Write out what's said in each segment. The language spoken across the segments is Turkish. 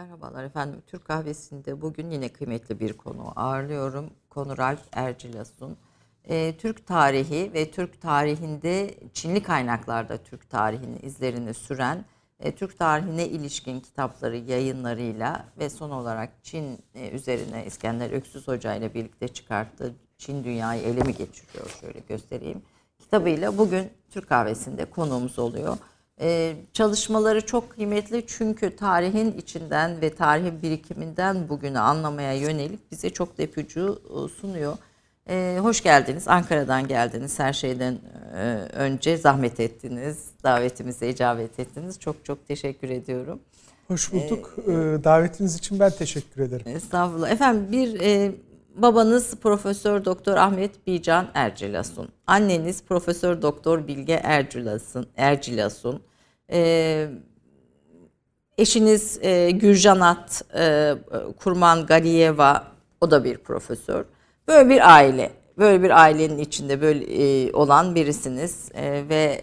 Merhabalar efendim. Türk Kahvesi'nde bugün yine kıymetli bir konu ağırlıyorum. Konur Alp Ercilasun. Türk tarihi ve Türk tarihinde Çinli kaynaklarda Türk tarihinin izlerini süren, Türk tarihine ilişkin kitapları, yayınlarıyla ve son olarak Çin üzerine İskender Öksüz Hoca ile birlikte çıkarttığı Çin Dünyayı Ele Mi Geçiriyor, şöyle göstereyim, kitabıyla bugün Türk Kahvesi'nde konuğumuz oluyor. Çalışmaları çok kıymetli çünkü tarihin içinden ve tarihin birikiminden bugünü anlamaya yönelik bize çok da ipucu sunuyor. Hoş geldiniz. Ankara'dan geldiniz. Her şeyden önce zahmet ettiniz. Davetimize icabet ettiniz. Çok çok teşekkür ediyorum. Hoş bulduk. Davetiniz için ben teşekkür ederim. Estağfurullah. Efendim babanız Profesör Doktor Ahmet Bican Ercilasun. Anneniz Profesör Doktor Bilge Ercilasun. Eşiniz Gürcanat Kurman Galiyeva, o da bir profesör. Böyle bir aile, böyle bir ailenin içinde böyle olan birisiniz ve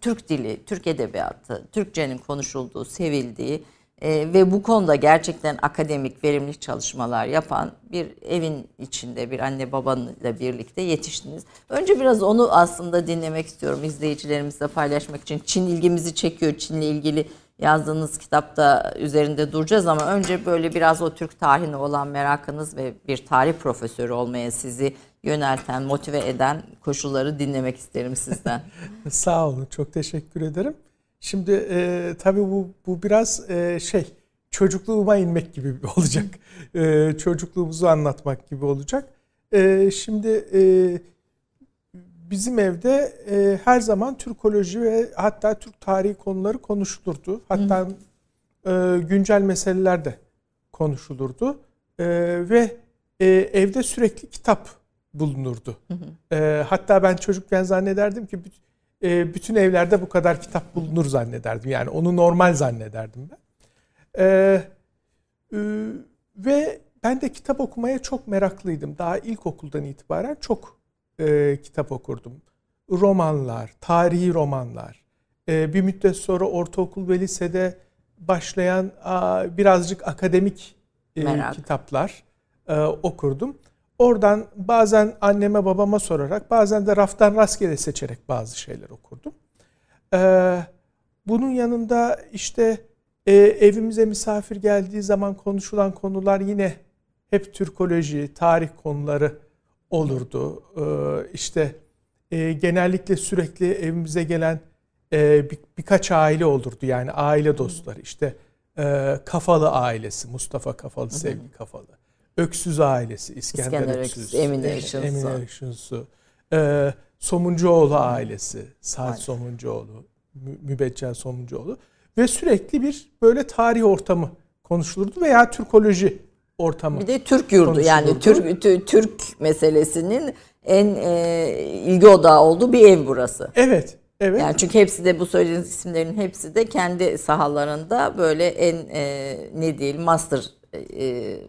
Türk dili, Türk edebiyatı, Türkçenin konuşulduğu, sevildiği ve bu konuda gerçekten akademik, verimli çalışmalar yapan bir evin içinde bir anne babanla birlikte yetiştiniz. Önce biraz onu aslında dinlemek istiyorum, izleyicilerimizle paylaşmak için. Çin ilgimizi çekiyor, Çin'le ilgili yazdığınız kitapta üzerinde duracağız ama önce böyle biraz o Türk tarihine olan merakınız ve bir tarih profesörü olmaya sizi yönelten, motive eden koşulları dinlemek isterim sizden. Sağ olun, çok teşekkür ederim. Şimdi tabii bu biraz çocukluğuma inmek gibi olacak. Çocukluğumuzu anlatmak gibi olacak. Bizim evde her zaman Türkoloji ve hatta Türk tarihi konuları konuşulurdu. Hatta güncel meseleler de konuşulurdu. Ve evde sürekli kitap bulunurdu. Hatta ben çocukken zannederdim ki bütün evlerde bu kadar kitap bulunur zannederdim. Yani onu normal zannederdim ben. Ve ben de kitap okumaya çok meraklıydım. Daha ilkokuldan itibaren çok kitap okurdum. Romanlar, tarihi romanlar. Bir müddet sonra ortaokul ve lisede başlayan birazcık akademik kitaplar okurdum. Oradan bazen anneme babama sorarak, bazen de raftan rastgele seçerek bazı şeyler okurdum. Bunun yanında evimize misafir geldiği zaman konuşulan konular yine hep Türkoloji, tarih konuları olurdu. Genellikle sürekli evimize gelen birkaç aile olurdu. Yani aile dostları. Kafalı ailesi, Mustafa Kafalı, Sevgi Kafalı. Öksüz ailesi, İskender Öksüz, Emin Öksüz, Somuncuoğlu ailesi, Sait Somuncuoğlu, Mübeccel Somuncuoğlu ve sürekli bir böyle tarih ortamı konuşulurdu veya Türkoloji ortamı. Bir de Türk yurdu, yani Türk meselesinin en ilgi odağı olduğu bir ev burası. Evet. Evet. Yani çünkü hepsi de bu söylediğiniz isimlerin hepsi de kendi sahalarında böyle master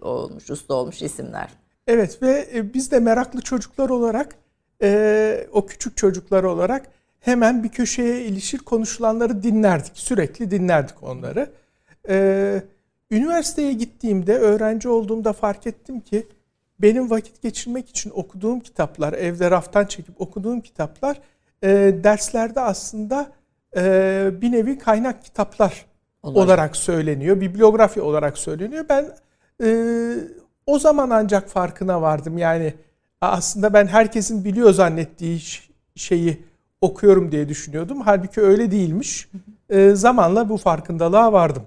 olmuş, usta olmuş isimler. Evet ve biz de meraklı çocuklar olarak, o küçük çocuklar olarak hemen bir köşeye ilişir, konuşulanları dinlerdik. Sürekli dinlerdik onları. Üniversiteye gittiğimde, öğrenci olduğumda fark ettim ki benim vakit geçirmek için okuduğum kitaplar, evde raftan çekip okuduğum kitaplar derslerde aslında bir nevi kaynak kitaplar olarak söyleniyor. Bibliografi olarak söyleniyor. Ben o zaman ancak farkına vardım. Yani aslında ben herkesin biliyor zannettiği şeyi okuyorum diye düşünüyordum. Halbuki öyle değilmiş. Zamanla bu farkındalığa vardım.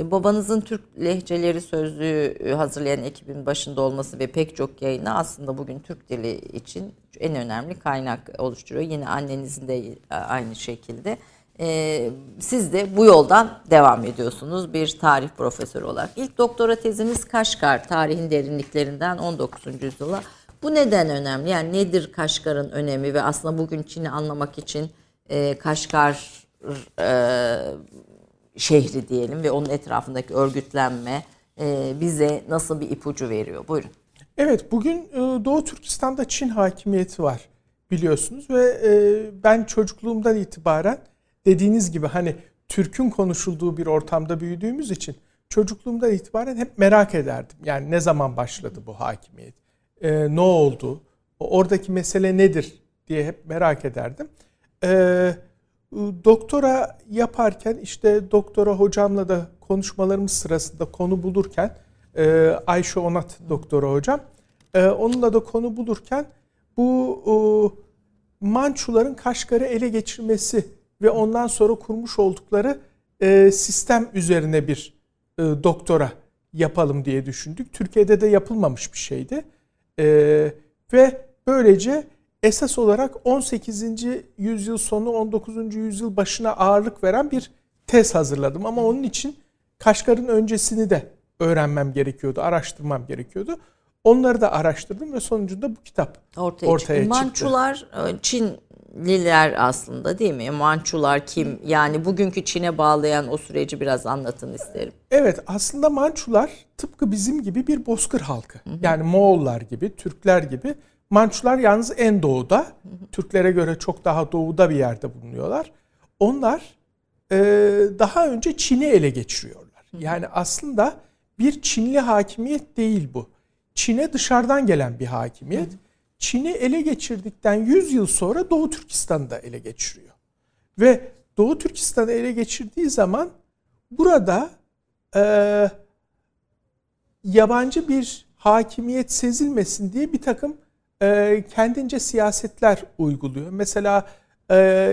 Babanızın Türk Lehçeleri Sözlüğü hazırlayan ekibin başında olması ve pek çok yayını aslında bugün Türk dili için en önemli kaynak oluşturuyor. Yine annenizin de aynı şekilde. Siz de bu yoldan devam ediyorsunuz bir tarih profesörü olarak. İlk doktora teziniz Kaşgar, tarihin derinliklerinden 19. yüzyıla. Bu neden önemli? Yani nedir Kaşgar'ın önemi ve aslında bugün Çin'i anlamak için Kaşgar şehri diyelim ve onun etrafındaki örgütlenme bize nasıl bir ipucu veriyor? Buyurun. Evet, bugün Doğu Türkistan'da Çin hakimiyeti var biliyorsunuz ve ben çocukluğumdan itibaren dediğiniz gibi hani Türk'ün konuşulduğu bir ortamda büyüdüğümüz için çocukluğumdan itibaren hep merak ederdim. Yani ne zaman başladı bu hakimiyet? Ne oldu? Oradaki mesele nedir diye hep merak ederdim. Doktora yaparken işte doktora hocamla da konuşmalarımız sırasında konu bulurken Ayşe Onat doktora hocam, onunla da konu bulurken bu Mançuların Kaşgar'ı ele geçirmesi ve ondan sonra kurmuş oldukları sistem üzerine bir doktora yapalım diye düşündük. Türkiye'de de yapılmamış bir şeydi. Ve böylece esas olarak 18. yüzyıl sonu 19. yüzyıl başına ağırlık veren bir tez hazırladım. Ama onun için Kaşgar'ın öncesini de öğrenmem gerekiyordu, araştırmam gerekiyordu. Onları da araştırdım ve sonucunda bu kitap ortaya çıktı. Mançular Çinliler aslında değil mi? Mançular kim? Yani bugünkü Çin'e bağlayan o süreci biraz anlatın isterim. Evet, aslında Mançular tıpkı bizim gibi bir bozkır halkı. Hı hı. Yani Moğollar gibi, Türkler gibi. Mançular yalnız en doğuda, hı hı, Türklere göre çok daha doğuda bir yerde bulunuyorlar. Onlar daha önce Çin'i ele geçiriyorlar. Hı hı. Yani aslında bir Çinli hakimiyet değil bu. Çin'e dışarıdan gelen bir hakimiyet. Çin'i ele geçirdikten 100 yıl sonra Doğu Türkistan'ı da ele geçiriyor. Ve Doğu Türkistan'ı ele geçirdiği zaman burada yabancı bir hakimiyet sezilmesin diye bir takım kendince siyasetler uyguluyor. Mesela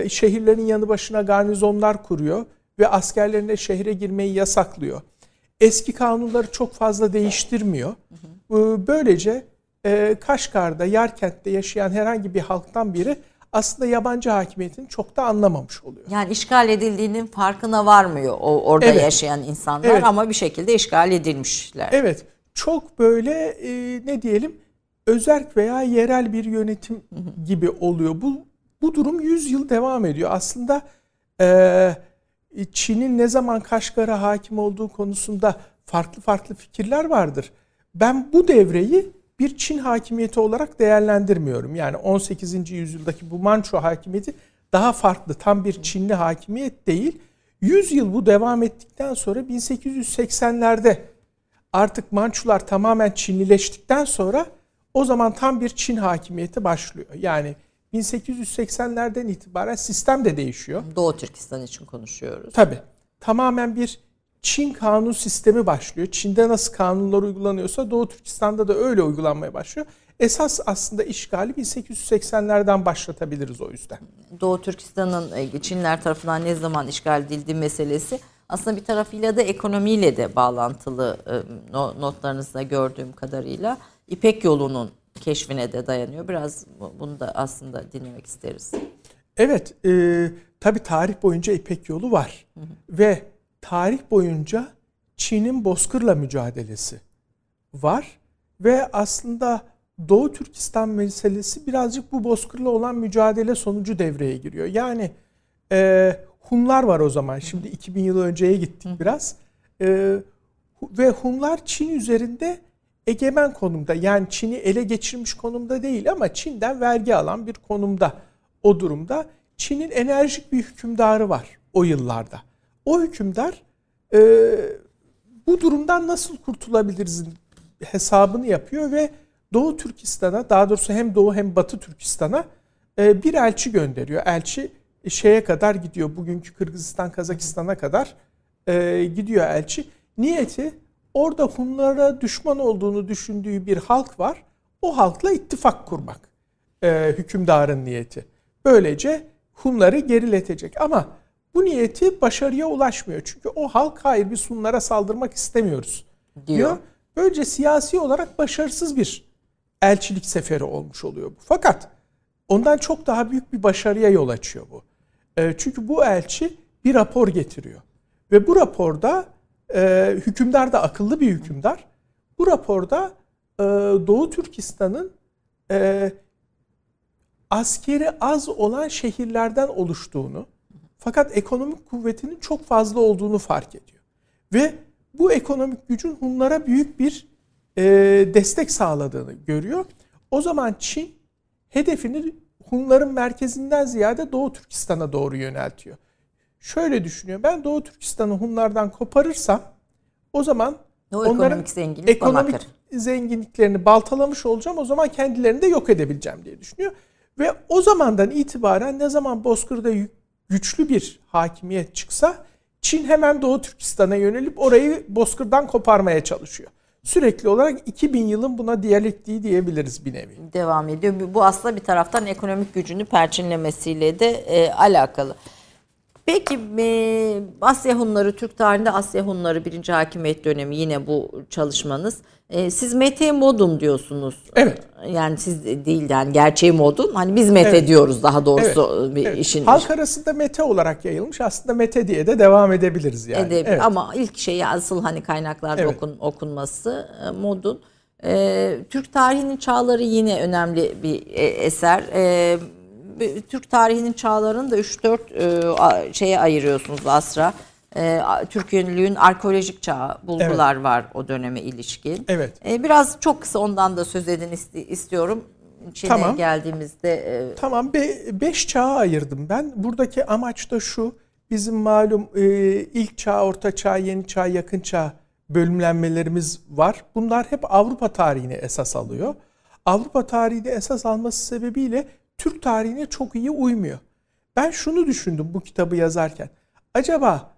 şehirlerin yanı başına garnizonlar kuruyor ve askerlerine şehre girmeyi yasaklıyor. Eski kanunları çok fazla değiştirmiyor. Böylece Kaşgar'da, Yarkent'te yaşayan herhangi bir halktan biri aslında yabancı hakimiyetini çok da anlamamış oluyor. Yani işgal edildiğinin farkına varmıyor orada, evet, yaşayan insanlar, evet, ama bir şekilde işgal edilmişler. Evet, çok böyle ne diyelim, özerk veya yerel bir yönetim gibi oluyor. Bu durum 100 yıl devam ediyor. Aslında Çin'in ne zaman Kaşgar'a hakim olduğu konusunda farklı fikirler vardır. Ben bu devreyi bir Çin hakimiyeti olarak değerlendirmiyorum. Yani 18. yüzyıldaki bu Mançu hakimiyeti daha farklı. Tam bir Çinli hakimiyet değil. 100 yıl bu devam ettikten sonra 1880'lerde artık Mançular tamamen Çinlileştikten sonra o zaman tam bir Çin hakimiyeti başlıyor. Yani 1880'lerden itibaren sistem de değişiyor. Doğu Türkistan için konuşuyoruz. Tabii. Tamamen bir Çin kanun sistemi başlıyor. Çin'de nasıl kanunlar uygulanıyorsa Doğu Türkistan'da da öyle uygulanmaya başlıyor. Esas aslında işgali 1880'lerden başlatabiliriz o yüzden. Doğu Türkistan'ın Çinler tarafından ne zaman işgal edildiği meselesi aslında bir tarafıyla da ekonomiyle de bağlantılı, notlarınızda gördüğüm kadarıyla. İpek yolunun keşfine de dayanıyor. Biraz bunu da aslında dinlemek isteriz. Evet, tabii tarih boyunca İpek yolu var. Hı hı. Ve tarih boyunca Çin'in bozkırla mücadelesi var ve aslında Doğu Türkistan meselesi birazcık bu bozkırla olan mücadele sonucu devreye giriyor. Yani Hunlar var o zaman. Şimdi 2000 yıl önceye gittik biraz. Ve Hunlar Çin üzerinde egemen konumda. Yani Çin'i ele geçirmiş konumda değil ama Çin'den vergi alan bir konumda. O durumda Çin'in enerjik bir hükümdarı var o yıllarda. O hükümdar bu durumdan nasıl kurtulabiliriz hesabını yapıyor ve Doğu Türkistan'a, daha doğrusu hem Doğu hem Batı Türkistan'a bir elçi gönderiyor. Elçi şeye kadar gidiyor, bugünkü Kırgızistan, Kazakistan'a kadar gidiyor elçi. Niyeti orada Hunlara düşman olduğunu düşündüğü bir halk var. O halkla ittifak kurmak hükümdarın niyeti. Böylece Hunları geriletecek ama bu niyeti başarıya ulaşmıyor. Çünkü o halk hayır biz Hunlara saldırmak istemiyoruz diyor. Böylece siyasi olarak başarısız bir elçilik seferi olmuş oluyor bu. Fakat ondan çok daha büyük bir başarıya yol açıyor bu. Çünkü bu elçi bir rapor getiriyor. Ve bu raporda hükümdar da akıllı bir hükümdar. Bu raporda Doğu Türkistan'ın askeri az olan şehirlerden oluştuğunu, fakat ekonomik kuvvetinin çok fazla olduğunu fark ediyor. Ve bu ekonomik gücün Hunlara büyük bir destek sağladığını görüyor. O zaman Çin hedefini Hunların merkezinden ziyade Doğu Türkistan'a doğru yöneltiyor. Şöyle düşünüyor, ben Doğu Türkistan'ı Hunlardan koparırsam O zaman onların ekonomik zenginliklerini baltalamış olacağım. O zaman kendilerini de yok edebileceğim diye düşünüyor. Ve o zamandan itibaren ne zaman Bozkır'da güçlü bir hakimiyet çıksa Çin hemen Doğu Türkistan'a yönelip orayı Bozkır'dan koparmaya çalışıyor. Sürekli olarak 2000 yılın buna diyalektiği diyebiliriz bir nevi. Devam ediyor. Bu aslında bir taraftan ekonomik gücünü perçinlemesiyle de alakalı. Peki Asya Hunları, Türk tarihinde Asya Hunları 1. Hakimiyet dönemi yine bu çalışmanız. Siz Mete Modun diyorsunuz. Evet. Yani siz değil yani gerçeği Modun. Hani biz Mete diyoruz daha doğrusu işin. Halk arasında Mete olarak yayılmış. Aslında Mete diye de devam edebiliriz yani. Evet. Ama ilk şeyi asıl hani kaynaklarda okunması Modun. Türk tarihinin çağları yine önemli bir eser. Türk tarihinin çağlarını da 3-4 şeye ayırıyorsunuz asra. Türk yönlülüğün arkeolojik çağı bulgular var o döneme ilişkin. Biraz çok kısa ondan da söz edin istiyorum. Çin'e geldiğimizde. Tamam, 5 çağa ayırdım ben. Buradaki amaç da şu. Bizim malum ilk çağ, orta çağ, yeni çağ, yakın çağ bölümlenmelerimiz var. Bunlar hep Avrupa tarihini esas alıyor. Avrupa tarihini esas alması sebebiyle Türk tarihine çok iyi uymuyor. Ben şunu düşündüm bu kitabı yazarken. Acaba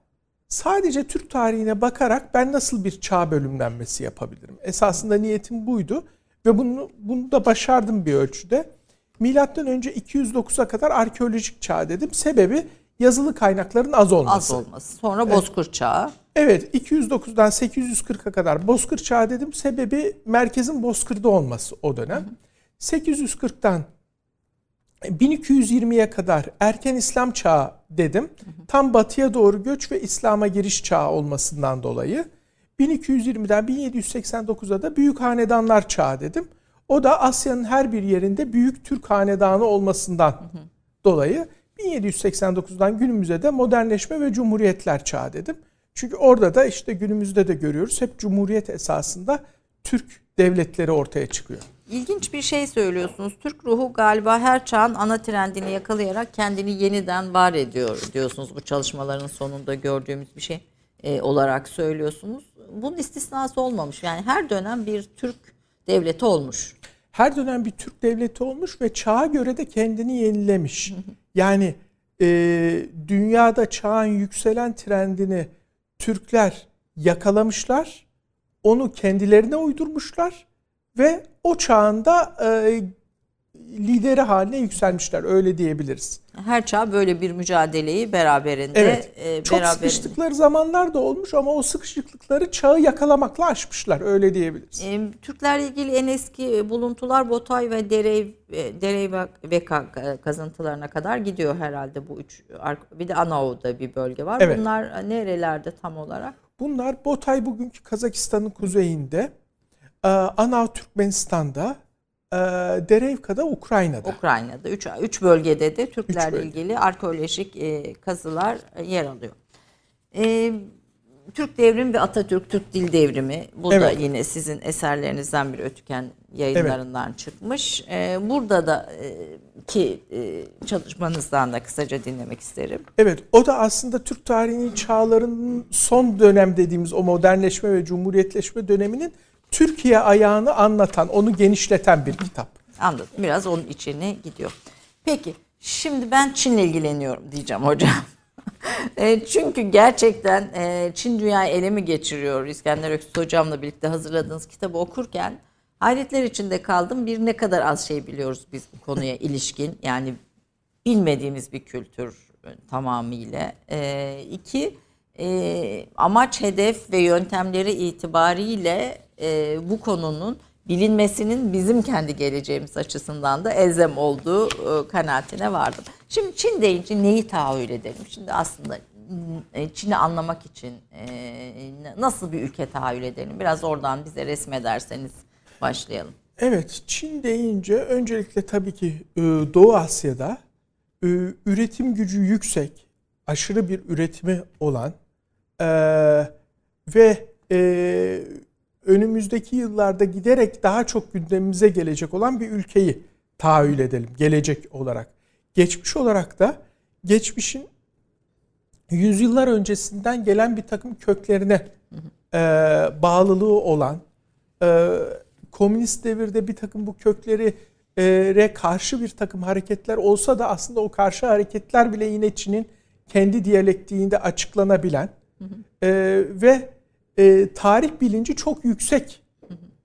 sadece Türk tarihine bakarak ben nasıl bir çağ bölümlenmesi yapabilirim? Esasında niyetim buydu ve bunu da başardım bir ölçüde. Milattan önce 209'a kadar arkeolojik çağ dedim. Sebebi yazılı kaynakların az olması. Sonra Bozkır çağı. Evet, 209'dan 840'a kadar Bozkır çağı dedim. Sebebi merkezin Bozkır'da olması o dönem. 840'tan 1220'ye kadar erken İslam çağı dedim. Tam batıya doğru göç ve İslam'a giriş çağı olmasından dolayı. 1220'den 1789'a da Büyük Hanedanlar çağı dedim. O da Asya'nın her bir yerinde büyük Türk hanedanı olmasından dolayı. 1789'dan günümüze de modernleşme ve cumhuriyetler çağı dedim. Çünkü orada da işte günümüzde de görüyoruz hep cumhuriyet esasında Türk devletleri ortaya çıkıyor. İlginç bir şey söylüyorsunuz. Türk ruhu galiba her çağın ana trendini yakalayarak kendini yeniden var ediyor diyorsunuz. Bu çalışmaların sonunda gördüğümüz bir şey olarak söylüyorsunuz. Bunun istisnası olmamış. Yani her dönem bir Türk devleti olmuş. Her dönem bir Türk devleti olmuş ve çağa göre de kendini yenilemiş. Yani dünyada çağın yükselen trendini Türkler yakalamışlar. Onu kendilerine uydurmuşlar. Ve o çağında lideri haline yükselmişler. Öyle diyebiliriz. Her çağ böyle bir mücadeleyi beraberinde. Çok sıkıştıkları zamanlar da olmuş ama o sıkışıklıkları çağı yakalamakla aşmışlar. Öyle diyebiliriz. Türklerle ilgili en eski buluntular Botay ve Derevka kazıntılarına kadar gidiyor herhalde bu üç. Bir de Anao'da bir bölge var. Evet. Bunlar nerelerde tam olarak? Bunlar Botay bugünkü Kazakistan'ın kuzeyinde. Anav Türkmenistan'da, Derevka'da, Ukrayna'da. Ukrayna'da. Üç bölgede de Türklerle ilgili arkeolojik kazılar yer alıyor. Türk Devrimi ve Atatürk, Türk Dil Devrimi. Bu da yine sizin eserlerinizden biri, Ötüken Yayınlarından çıkmış. Burada da ki çalışmanızdan da kısaca dinlemek isterim. Evet, o da aslında Türk tarihinin çağlarının son dönem dediğimiz o modernleşme ve cumhuriyetleşme döneminin Türkiye ayağını anlatan, onu genişleten bir kitap. Anladım. Biraz onun içine gidiyor. Peki, şimdi ben Çin'le ilgileniyorum diyeceğim hocam. Çünkü gerçekten Çin dünyayı ele mi geçiriyor? İskender Öksüz hocamla birlikte hazırladığınız kitabı okurken hayretler içinde kaldım. Bir, ne kadar az şey biliyoruz biz bu konuya ilişkin. Yani bilmediğimiz bir kültür tamamıyla. İki, amaç, hedef ve yöntemleri itibariyle bu konunun bilinmesinin bizim kendi geleceğimiz açısından da elzem olduğu kanaatine vardım. Şimdi Çin deyince neyi tahayyül edelim? Şimdi aslında Çin'i anlamak için nasıl bir ülke tahayyül edelim? Biraz oradan bize resmederseniz başlayalım. Evet, Çin deyince öncelikle tabii ki Doğu Asya'da üretim gücü yüksek, aşırı bir üretimi olan ve önümüzdeki yıllarda giderek daha çok gündemimize gelecek olan bir ülkeyi tahayyül edelim gelecek olarak. Geçmiş olarak da geçmişin yüzyıllar öncesinden gelen bir takım köklerine bağlılığı olan, komünist devirde bir takım bu köklere karşı bir takım hareketler olsa da aslında o karşı hareketler bile yine Çin'in kendi diyalektiğinde açıklanabilen ve tarih bilinci çok yüksek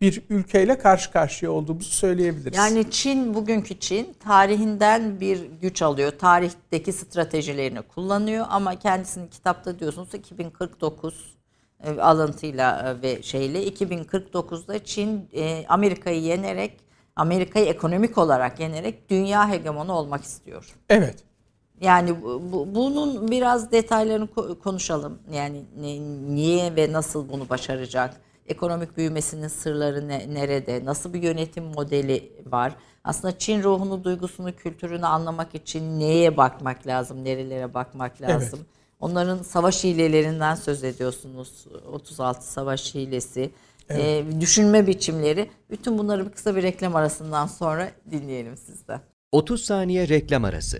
bir ülkeyle karşı karşıya olduğumuzu söyleyebiliriz. Yani Çin, bugünkü Çin tarihinden bir güç alıyor. Tarihteki stratejilerini kullanıyor ama kendisinin kitapta diyorsunuz 2049 alıntıyla ve şeyle 2049'da Çin Amerika'yı yenerek, Amerika'yı ekonomik olarak yenerek dünya hegemonu olmak istiyor. Evet. Yani bunun biraz detaylarını konuşalım. Yani niye ve nasıl bunu başaracak? Ekonomik büyümesinin sırları nerede? Nasıl bir yönetim modeli var? Aslında Çin ruhunu, duygusunu, kültürünü anlamak için neye bakmak lazım? Nerelere bakmak lazım? Evet. Onların savaş hilelerinden söz ediyorsunuz. 36 savaş hilesi. Evet. Düşünme biçimleri. Bütün bunları bir kısa bir reklam arasından sonra dinleyelim sizden. 30 saniye reklam arası.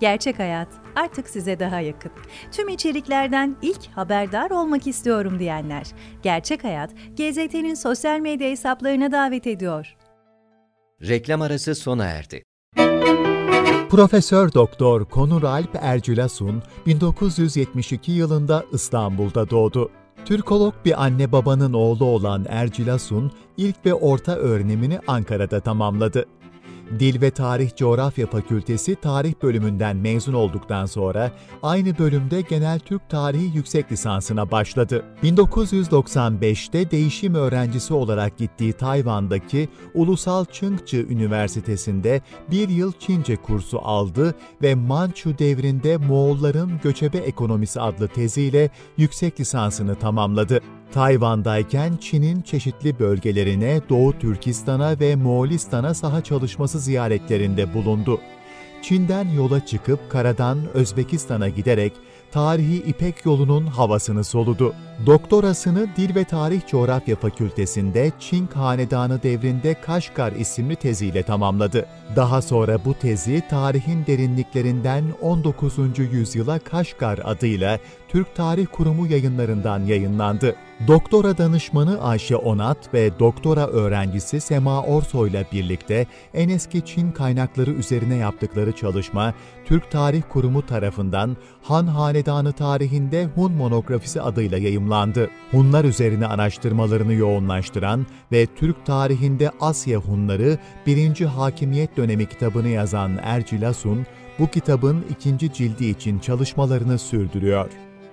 Gerçek Hayat artık size daha yakın. Tüm içeriklerden ilk haberdar olmak istiyorum diyenler, Gerçek Hayat, GZT'nin sosyal medya hesaplarına davet ediyor. Reklam arası sona erdi. Profesör Doktor Konur Alp Ercilasun 1972 yılında İstanbul'da doğdu. Türkolog bir anne babanın oğlu olan Ercilasun ilk ve orta öğrenimini Ankara'da tamamladı. Dil ve Tarih Coğrafya Fakültesi Tarih Bölümünden mezun olduktan sonra aynı bölümde Genel Türk Tarihi Yüksek Lisansına başladı. 1995'te değişim öğrencisi olarak gittiği Tayvan'daki Ulusal Çıngçı Üniversitesi'nde bir yıl Çince kursu aldı ve Mançu devrinde Moğolların Göçebe Ekonomisi adlı teziyle yüksek lisansını tamamladı. Tayvan'dayken Çin'in çeşitli bölgelerine, Doğu Türkistan'a ve Moğolistan'a saha çalışması ziyaretlerinde bulundu. Çin'den yola çıkıp karadan Özbekistan'a giderek tarihi İpek yolunun havasını soludu. Doktorasını Dil ve Tarih Coğrafya Fakültesi'nde Çing Hanedanı devrinde Kaşgar isimli teziyle tamamladı. Daha sonra bu tezi tarihin derinliklerinden 19. yüzyıla Kaşgar adıyla Türk Tarih Kurumu yayınlarından yayınlandı. Doktora danışmanı Ayşe Onat ve doktora öğrencisi Sema Orsoy'la birlikte en eski Çin kaynakları üzerine yaptıkları çalışma, Türk Tarih Kurumu tarafından Han Hanedanı tarihinde Hun monografisi adıyla yayımlandı. Hunlar üzerine araştırmalarını yoğunlaştıran ve Türk tarihinde Asya Hunları 1. Hakimiyet Dönemi kitabını yazan Ercilasun, bu kitabın 2. cildi için çalışmalarını sürdürüyor.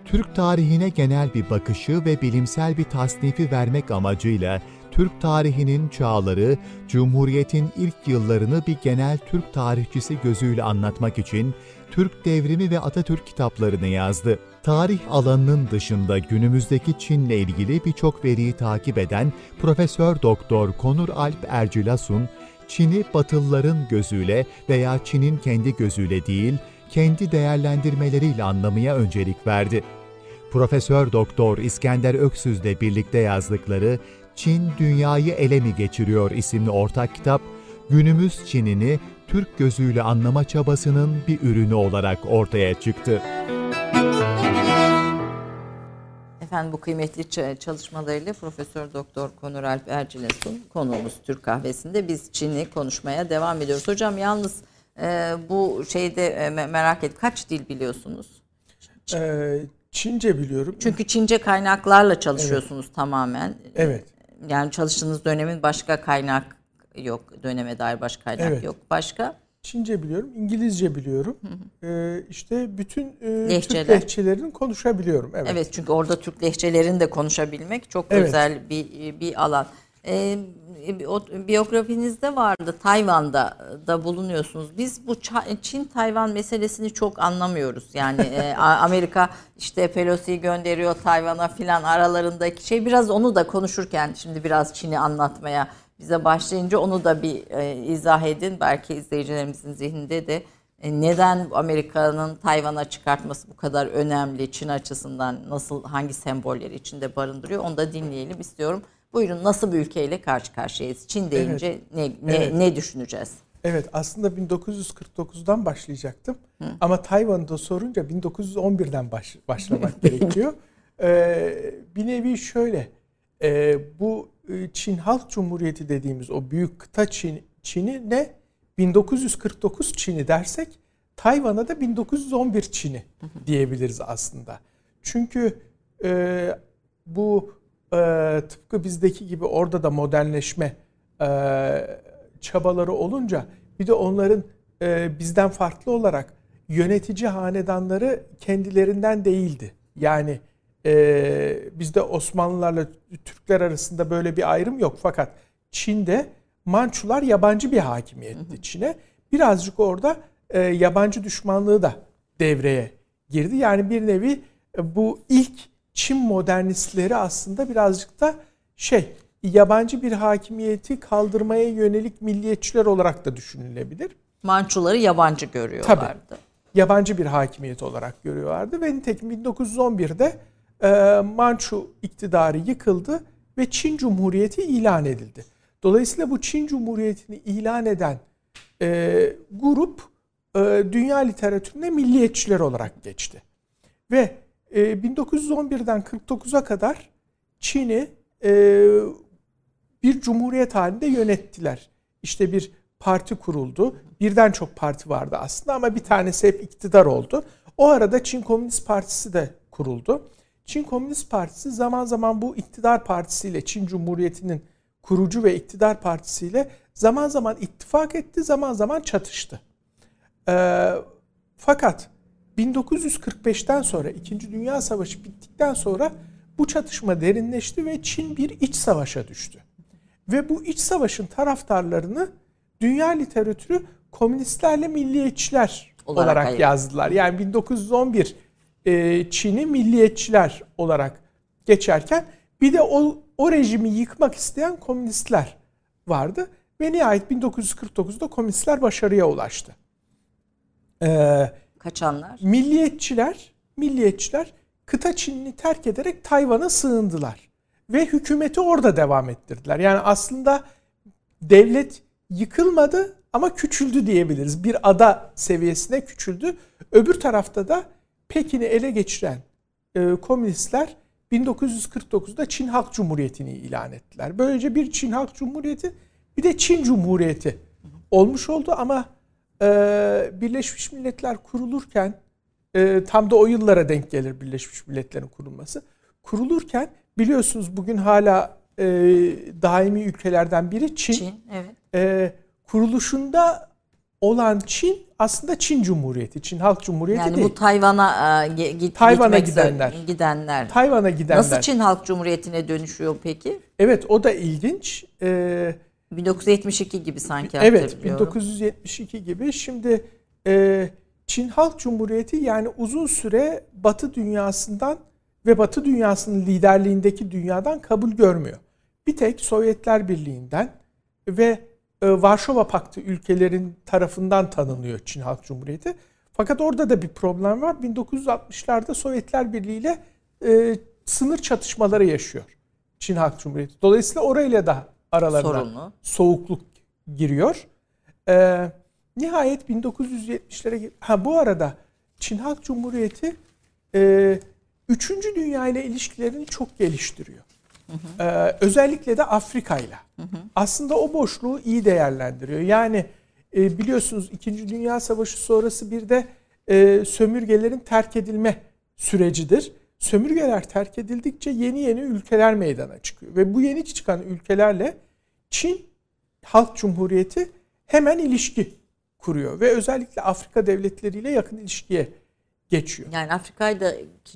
Türk tarihine genel bir bakışı ve bilimsel bir tasnifi vermek amacıyla Türk tarihinin çağları, Cumhuriyet'in ilk yıllarını bir genel Türk tarihçisi gözüyle anlatmak için Türk Devrimi ve Atatürk kitaplarını yazdı. Tarih alanının dışında günümüzdeki Çin'le ilgili birçok veriyi takip eden Profesör Doktor Konur Alp Ercilasun, Çin'i Batılıların gözüyle veya Çin'in kendi gözüyle değil, kendi değerlendirmeleriyle anlamaya öncelik verdi. Profesör Doktor İskender Öksüz'le birlikte yazdıkları Çin Dünyayı Ele mi Geçiriyor isimli ortak kitap, günümüz Çin'ini Türk gözüyle anlama çabasının bir ürünü olarak ortaya çıktı. Efendim, bu kıymetli çalışmalarıyla Profesör Doktor Konur Alp Ercilasun konuğumuz Türk Kahvesi'nde. Biz Çin'i konuşmaya devam ediyoruz. Hocam, yalnız bu şeyde merak et, kaç dil biliyorsunuz? Çince biliyorum. Çünkü Çince kaynaklarla çalışıyorsunuz, evet. Tamamen. Evet. Yani çalıştığınız dönemin başka kaynak yok. Döneme dair başka kaynak, evet. Yok. Başka? Çince biliyorum. İngilizce biliyorum. İşte bütün Türk lehçelerini konuşabiliyorum. Evet. Evet, çünkü orada Türk lehçelerini de konuşabilmek çok, evet, özel bir alan. Biyografinizde vardı, Tayvan'da da bulunuyorsunuz. Biz bu Çin-Tayvan meselesini çok anlamıyoruz. Yani Amerika işte Pelosi'yi gönderiyor Tayvan'a filan, aralarındaki şey. Biraz onu da konuşurken şimdi biraz Çin'i anlatmaya bize başlayınca onu da bir izah edin. Belki izleyicilerimizin zihninde de Neden Amerika'nın Tayvan'a çıkartması bu kadar önemli? Çin açısından nasıl, hangi sembolleri içinde barındırıyor? Onu da dinleyelim istiyorum. Buyurun, nasıl bir ülkeyle karşı karşıyayız? Çin deyince ne düşüneceğiz? Evet, aslında 1949'dan başlayacaktım. Hı. Ama Tayvan'da sorunca 1911'den başlamak gerekiyor. Bir nevi şöyle, bu Çin Halk Cumhuriyeti dediğimiz o büyük kıta Çin'i ne? 1949 Çin'i dersek Tayvan'a da 1911 Çin'i diyebiliriz aslında. Çünkü bu tıpkı bizdeki gibi orada da modernleşme çabaları olunca, bir de onların bizden farklı olarak yönetici hanedanları kendilerinden değildi. Yani bizde Osmanlılarla Türkler arasında böyle bir ayrım yok, fakat Çin'de Mançular yabancı bir hakimiyetti Çin'e. Birazcık orada yabancı düşmanlığı da devreye girdi. Yani bir nevi bu ilk Çin modernistleri aslında birazcık da yabancı bir hakimiyeti kaldırmaya yönelik milliyetçiler olarak da düşünülebilir. Mançuları yabancı görüyorlardı. Tabii, yabancı bir hakimiyet olarak görüyorlardı ve nitekim 1911'de Mançu iktidarı yıkıldı ve Çin Cumhuriyeti ilan edildi. Dolayısıyla bu Çin Cumhuriyeti'ni ilan eden grup dünya literatürüne milliyetçiler olarak geçti. Ve 1911'den 49'a kadar Çin'i bir cumhuriyet halinde yönettiler. İşte bir parti kuruldu. Birden çok parti vardı aslında ama bir tanesi hep iktidar oldu. O arada Çin Komünist Partisi de kuruldu. Çin Komünist Partisi zaman zaman bu iktidar partisiyle, Çin Cumhuriyeti'nin kurucu ve iktidar partisiyle zaman zaman ittifak etti, zaman zaman çatıştı. Fakat 1945'ten sonra, 2. Dünya Savaşı bittikten sonra bu çatışma derinleşti ve Çin bir iç savaşa düştü. Ve bu iç savaşın taraftarlarını dünya literatürü komünistlerle milliyetçiler olarak yazdılar. Yani 1911 Çin'i milliyetçiler olarak geçerken bir de o rejimi yıkmak isteyen komünistler vardı. Ve nihayet 1949'da komünistler başarıya ulaştı. Kaçanlar? Milliyetçiler kıta Çin'i terk ederek Tayvan'a sığındılar. Ve hükümeti orada devam ettirdiler. Yani aslında devlet yıkılmadı ama küçüldü diyebiliriz. Bir ada seviyesine küçüldü. Öbür tarafta da Pekin'i ele geçiren komünistler 1949'da Çin Halk Cumhuriyeti'ni ilan ettiler. Böylece bir Çin Halk Cumhuriyeti, bir de Çin Cumhuriyeti olmuş oldu ama Birleşmiş Milletler kurulurken, tam da o yıllara denk gelir Birleşmiş Milletler'in kurulması. Kurulurken biliyorsunuz bugün hala daimi ülkelerden biri Çin. Çin, evet. Kuruluşunda olan Çin aslında Çin Cumhuriyeti, Çin Halk Cumhuriyeti yani değil. Yani bu Tayvan'a gidenler. Nasıl Çin Halk Cumhuriyeti'ne dönüşüyor peki? Evet, o da ilginç. 1972 gibi sanki hatırlıyorum. Evet, 1972 gibi. Şimdi Çin Halk Cumhuriyeti yani uzun süre Batı dünyasından ve Batı dünyasının liderliğindeki dünyadan kabul görmüyor. Bir tek Sovyetler Birliği'nden ve Varşova Paktı ülkelerin tarafından tanınıyor Çin Halk Cumhuriyeti. Fakat orada da bir problem var. 1960'larda Sovyetler Birliği ile sınır çatışmaları yaşıyor Çin Halk Cumhuriyeti. Dolayısıyla orayla da aralarına soğukluk giriyor. Nihayet 1970'lere... bu arada Çin Halk Cumhuriyeti 3. Dünya ile ilişkilerini çok geliştiriyor. Hı hı. Özellikle de Afrika ile. Aslında o boşluğu iyi değerlendiriyor. Yani biliyorsunuz 2. Dünya Savaşı sonrası bir de sömürgelerin terk edilme sürecidir. Sömürgeler terk edildikçe yeni ülkeler meydana çıkıyor. Ve bu yeni çıkan ülkelerle Çin Halk Cumhuriyeti hemen ilişki kuruyor ve özellikle Afrika devletleriyle yakın ilişkiye geçiyor. Yani Afrika'da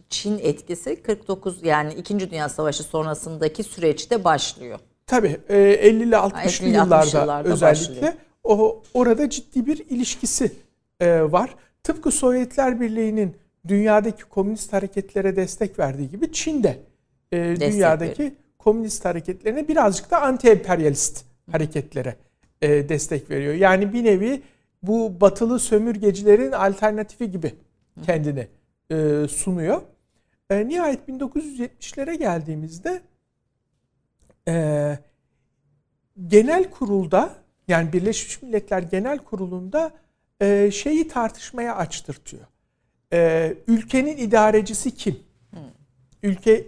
Çin etkisi 49 yani 2. Dünya Savaşı sonrasındaki süreçte başlıyor. Tabii 50 ile 60'lı yıllarda özellikle orada ciddi bir ilişkisi var. Tıpkı Sovyetler Birliği'nin dünyadaki komünist hareketlere destek verdiği gibi Çin de dünyadaki komünist hareketlerine birazcık da anti-emperyalist hareketlere destek veriyor. Yani bir nevi bu batılı sömürgecilerin alternatifi gibi kendini sunuyor. Nihayet 1970'lere geldiğimizde genel kurulda, yani Birleşmiş Milletler Genel Kurulu'nda şeyi tartışmaya açtırtıyor. Ülkenin idarecisi kim?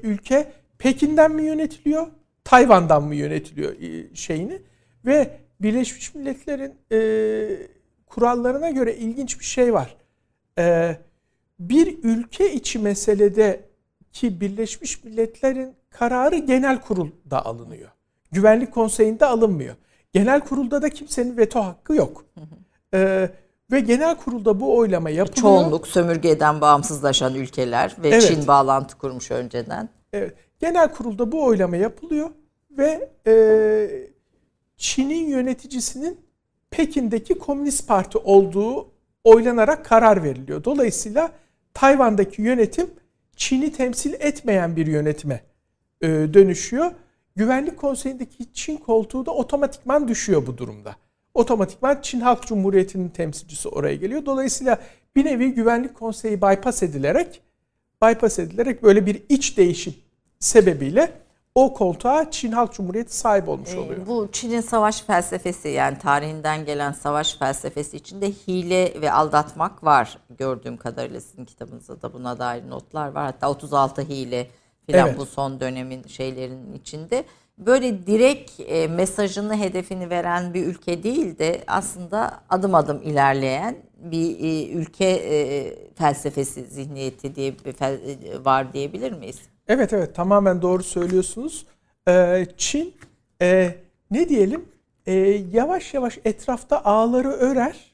Ülke Pekin'den mi yönetiliyor, Tayvan'dan mı yönetiliyor şeyini? Ve Birleşmiş Milletler'in kurallarına göre ilginç bir şey var. Bir ülke içi meseledeki Birleşmiş Milletler'in kararı genel kurulda alınıyor. Güvenlik Konseyi'nde alınmıyor. Genel kurulda da kimsenin veto hakkı yok. Ve genel kurulda bu oylama yapılıyor. Çoğunluk sömürgeden bağımsızlaşan ülkeler ve evet, Çin bağlantı kurmuş önceden. Evet. Genel kurulda bu oylama yapılıyor ve Çin'in yöneticisinin Pekin'deki Komünist Parti olduğu oylanarak karar veriliyor. Dolayısıyla Tayvan'daki yönetim Çin'i temsil etmeyen bir yönetime dönüşüyor. Güvenlik Konseyi'ndeki Çin koltuğu da otomatikman düşüyor bu durumda. Otomatikman Çin Halk Cumhuriyeti'nin temsilcisi oraya geliyor. Dolayısıyla bir nevi Güvenlik Konseyi bypass edilerek böyle bir iç değişim sebebiyle o koltuğa Çin Halk Cumhuriyeti sahip olmuş oluyor. Bu Çin'in savaş felsefesi, yani tarihinden gelen savaş felsefesi içinde hile ve aldatmak var gördüğüm kadarıyla. Sizin kitabınızda da buna dair notlar var. Hatta 36 hile filan, evet, bu son dönemin şeylerin içinde. Böyle direkt mesajını, hedefini veren bir ülke değil de aslında adım adım ilerleyen bir ülke felsefesi, zihniyeti diye var diyebilir miyiz? Evet, tamamen doğru söylüyorsunuz. Çin ne diyelim yavaş yavaş etrafta ağları örer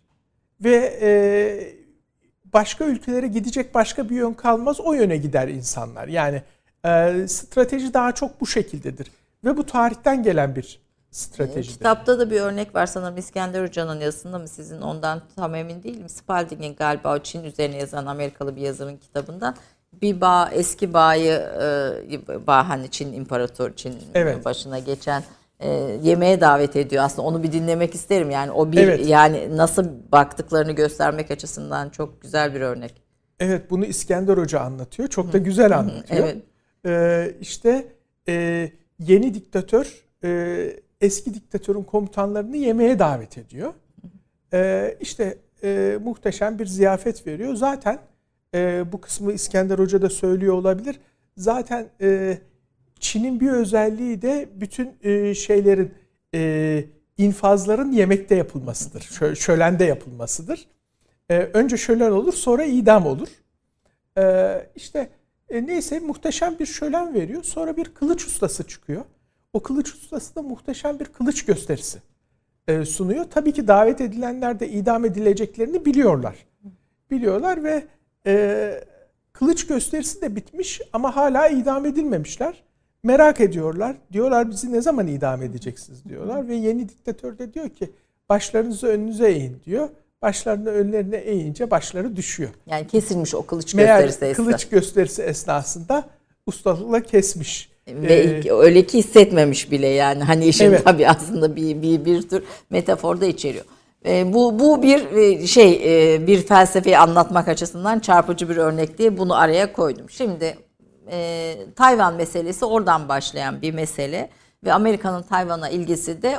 ve başka ülkelere gidecek başka bir yön kalmaz, o yöne gider insanlar. Yani strateji daha çok bu şekildedir. Ve bu tarihten gelen bir stratejidir. Kitapta da bir örnek var sanırım, İskender Hoca'nın yazısında mı sizin, ondan tam emin değilim. Spalding'in galiba o Çin üzerine yazan Amerikalı bir yazarın kitabından bir bağ, eski bağı hani Çin İmparator, Çin evet, başına geçen yemeğe davet ediyor. Aslında onu bir dinlemek isterim. Yani o bir evet, yani nasıl baktıklarını göstermek açısından çok güzel bir örnek. Evet, bunu İskender Hoca anlatıyor. Çok da güzel anlatıyor. Evet. Yeni diktatör eski diktatörün komutanlarını yemeğe davet ediyor. Muhteşem bir ziyafet veriyor. Zaten bu kısmı İskender Hoca da söylüyor olabilir. Zaten Çin'in bir özelliği de bütün şeylerin, infazların yemekte yapılmasıdır. Şölende yapılmasıdır. Önce şölen olur, sonra idam olur. Neyse, muhteşem bir şölen veriyor. Sonra bir kılıç ustası çıkıyor. O kılıç ustası da muhteşem bir kılıç gösterisi sunuyor. Tabii ki davet edilenler de idam edileceklerini biliyorlar. Biliyorlar ve kılıç gösterisi de bitmiş ama hala idam edilmemişler. Merak ediyorlar. Diyorlar, bizi ne zaman idam edeceksiniz diyorlar. Ve yeni diktatör de diyor ki, başlarınızı önünüze eğin diyor. Başlarını önlerine eğince başları düşüyor. Yani kesilmiş o kılıç gösterisi esnasında. Kılıç gösterisi esnasında ustalıkla kesmiş. Ve öyle ki hissetmemiş bile yani. Hani işin evet, tabii aslında bir tür metafor da içeriyor. Bu bir şey, bir felsefeyi anlatmak açısından çarpıcı bir örnek diye bunu araya koydum. Şimdi Tayvan meselesi oradan başlayan bir mesele. Ve Amerika'nın Tayvan'a ilgisi de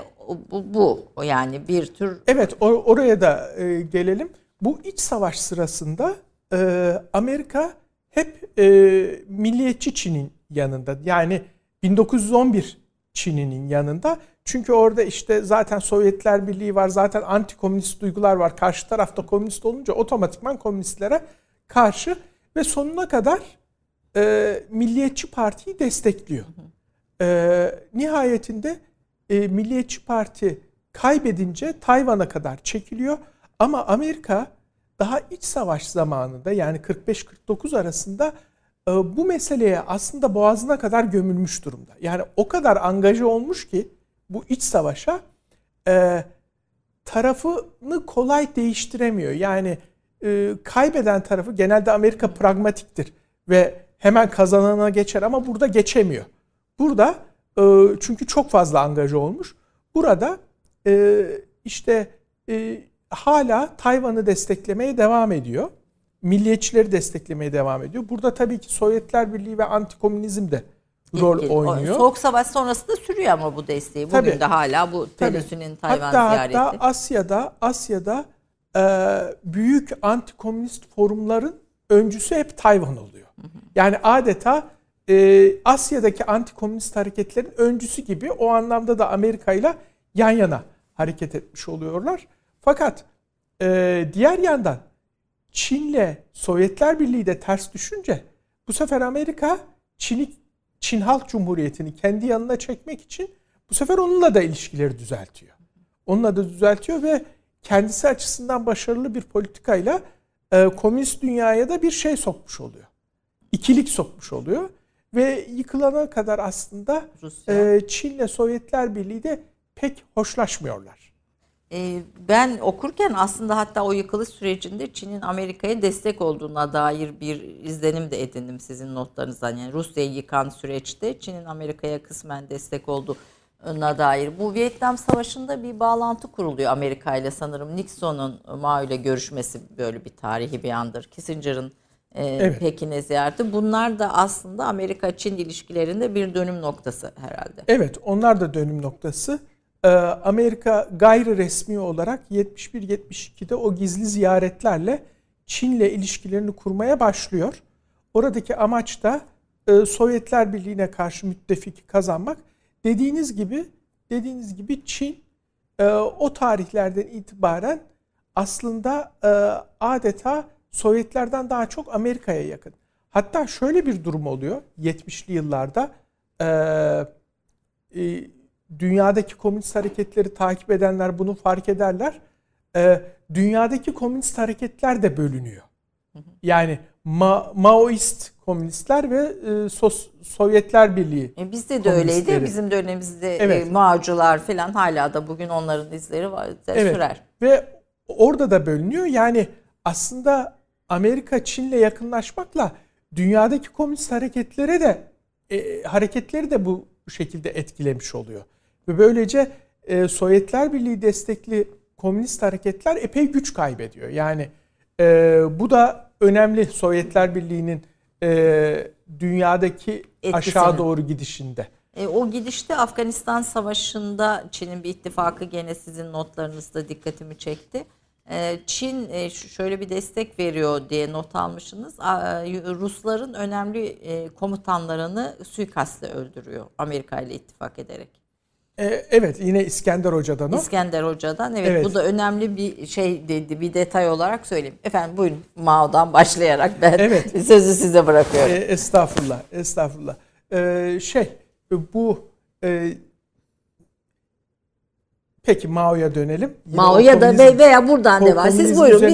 bu. Yani bir tür... Evet, oraya da gelelim. Bu iç savaş sırasında Amerika hep milliyetçi Çin'in yanında. Yani 1911 Çin'inin yanında. Çünkü orada işte zaten Sovyetler Birliği var, zaten antikomünist duygular var. Karşı tarafta komünist olunca otomatikman komünistlere karşı ve sonuna kadar milliyetçi partiyi destekliyor. Nihayetinde Milliyetçi Parti kaybedince Tayvan'a kadar çekiliyor. Ama Amerika daha iç savaş zamanında, yani 45-49 arasında bu meseleye aslında boğazına kadar gömülmüş durumda. Yani o kadar angaje olmuş ki bu iç savaşa, tarafını kolay değiştiremiyor. Yani kaybeden tarafı, genelde Amerika pragmatiktir ve hemen kazanana geçer ama burada geçemiyor. Burada çünkü çok fazla angaje olmuş. Burada hala Tayvan'ı desteklemeye devam ediyor. Milliyetçileri desteklemeye devam ediyor. Burada tabii ki Sovyetler Birliği ve antikomünizm de rol oynuyor. Soğuk Savaş sonrasında sürüyor ama bu desteği. Bugün tabii, de hala bu Pelosin'in Tayvan ziyareti. Hatta Asya'da büyük antikomünist forumların öncüsü hep Tayvan oluyor. Yani adeta Asya'daki antikomünist hareketlerin öncüsü gibi o anlamda da Amerika ile yan yana hareket etmiş oluyorlar. Fakat diğer yandan Çin'le Sovyetler Birliği de ters düşünce bu sefer Amerika Çin Halk Cumhuriyeti'ni kendi yanına çekmek için bu sefer onunla da ilişkileri düzeltiyor. Onunla da düzeltiyor ve kendisi açısından başarılı bir politikayla komünist dünyaya da bir şey sokmuş oluyor. İkilik sokmuş oluyor ve yıkılana kadar aslında Çin'le Sovyetler Birliği de pek hoşlaşmıyorlar. Ben okurken aslında hatta o yıkılış sürecinde Çin'in Amerika'ya destek olduğuna dair bir izlenim de edindim sizin notlarınızdan. Yani Rusya'yı yıkan süreçte Çin'in Amerika'ya kısmen destek olduğuna dair. Bu Vietnam Savaşı'nda bir bağlantı kuruluyor Amerika ile sanırım. Nixon'un Mao ile görüşmesi böyle bir tarihi bir andır. Kissinger'ın evet, Pekin'e ziyareti. Bunlar da aslında Amerika-Çin ilişkilerinde bir dönüm noktası herhalde. Evet, onlar da dönüm noktası. Amerika gayri resmi olarak 71-72'de o gizli ziyaretlerle Çin'le ilişkilerini kurmaya başlıyor. Oradaki amaç da Sovyetler Birliği'ne karşı müttefiki kazanmak. Dediğiniz gibi Çin o tarihlerden itibaren aslında adeta Sovyetlerden daha çok Amerika'ya yakın. Hatta şöyle bir durum oluyor 70'li yıllarda. Dünyadaki komünist hareketleri takip edenler bunu fark ederler. Dünyadaki komünist hareketler de bölünüyor. Yani Maoist komünistler ve Sovyetler Birliği. Bizde de öyleydi. Bizim dönemimizde evet, Maocular falan hala da bugün onların izleri var, evet, sürer. Ve orada da bölünüyor. Yani aslında Amerika Çin'le yakınlaşmakla dünyadaki komünist hareketlere de bu şekilde etkilemiş oluyor. Ve böylece Sovyetler Birliği destekli komünist hareketler epey güç kaybediyor. Yani bu da önemli Sovyetler Birliği'nin dünyadaki etkisini, aşağı doğru gidişinde. O gidişte Afganistan Savaşı'nda Çin'in bir ittifakı gene sizin notlarınızda dikkatimi çekti. Çin şöyle bir destek veriyor diye not almışsınız. Rusların önemli komutanlarını suikastle öldürüyor Amerika ile ittifak ederek. Evet, yine İskender Hoca'dan o. İskender Hoca'dan evet, bu da önemli bir şey dedi, bir detay olarak söyleyeyim. Efendim buyurun Mao'dan başlayarak ben evet, sözü size bırakıyorum. Estağfurullah. Peki Mao'ya dönelim. Mao'ya da veya buradan devam. Siz buyurun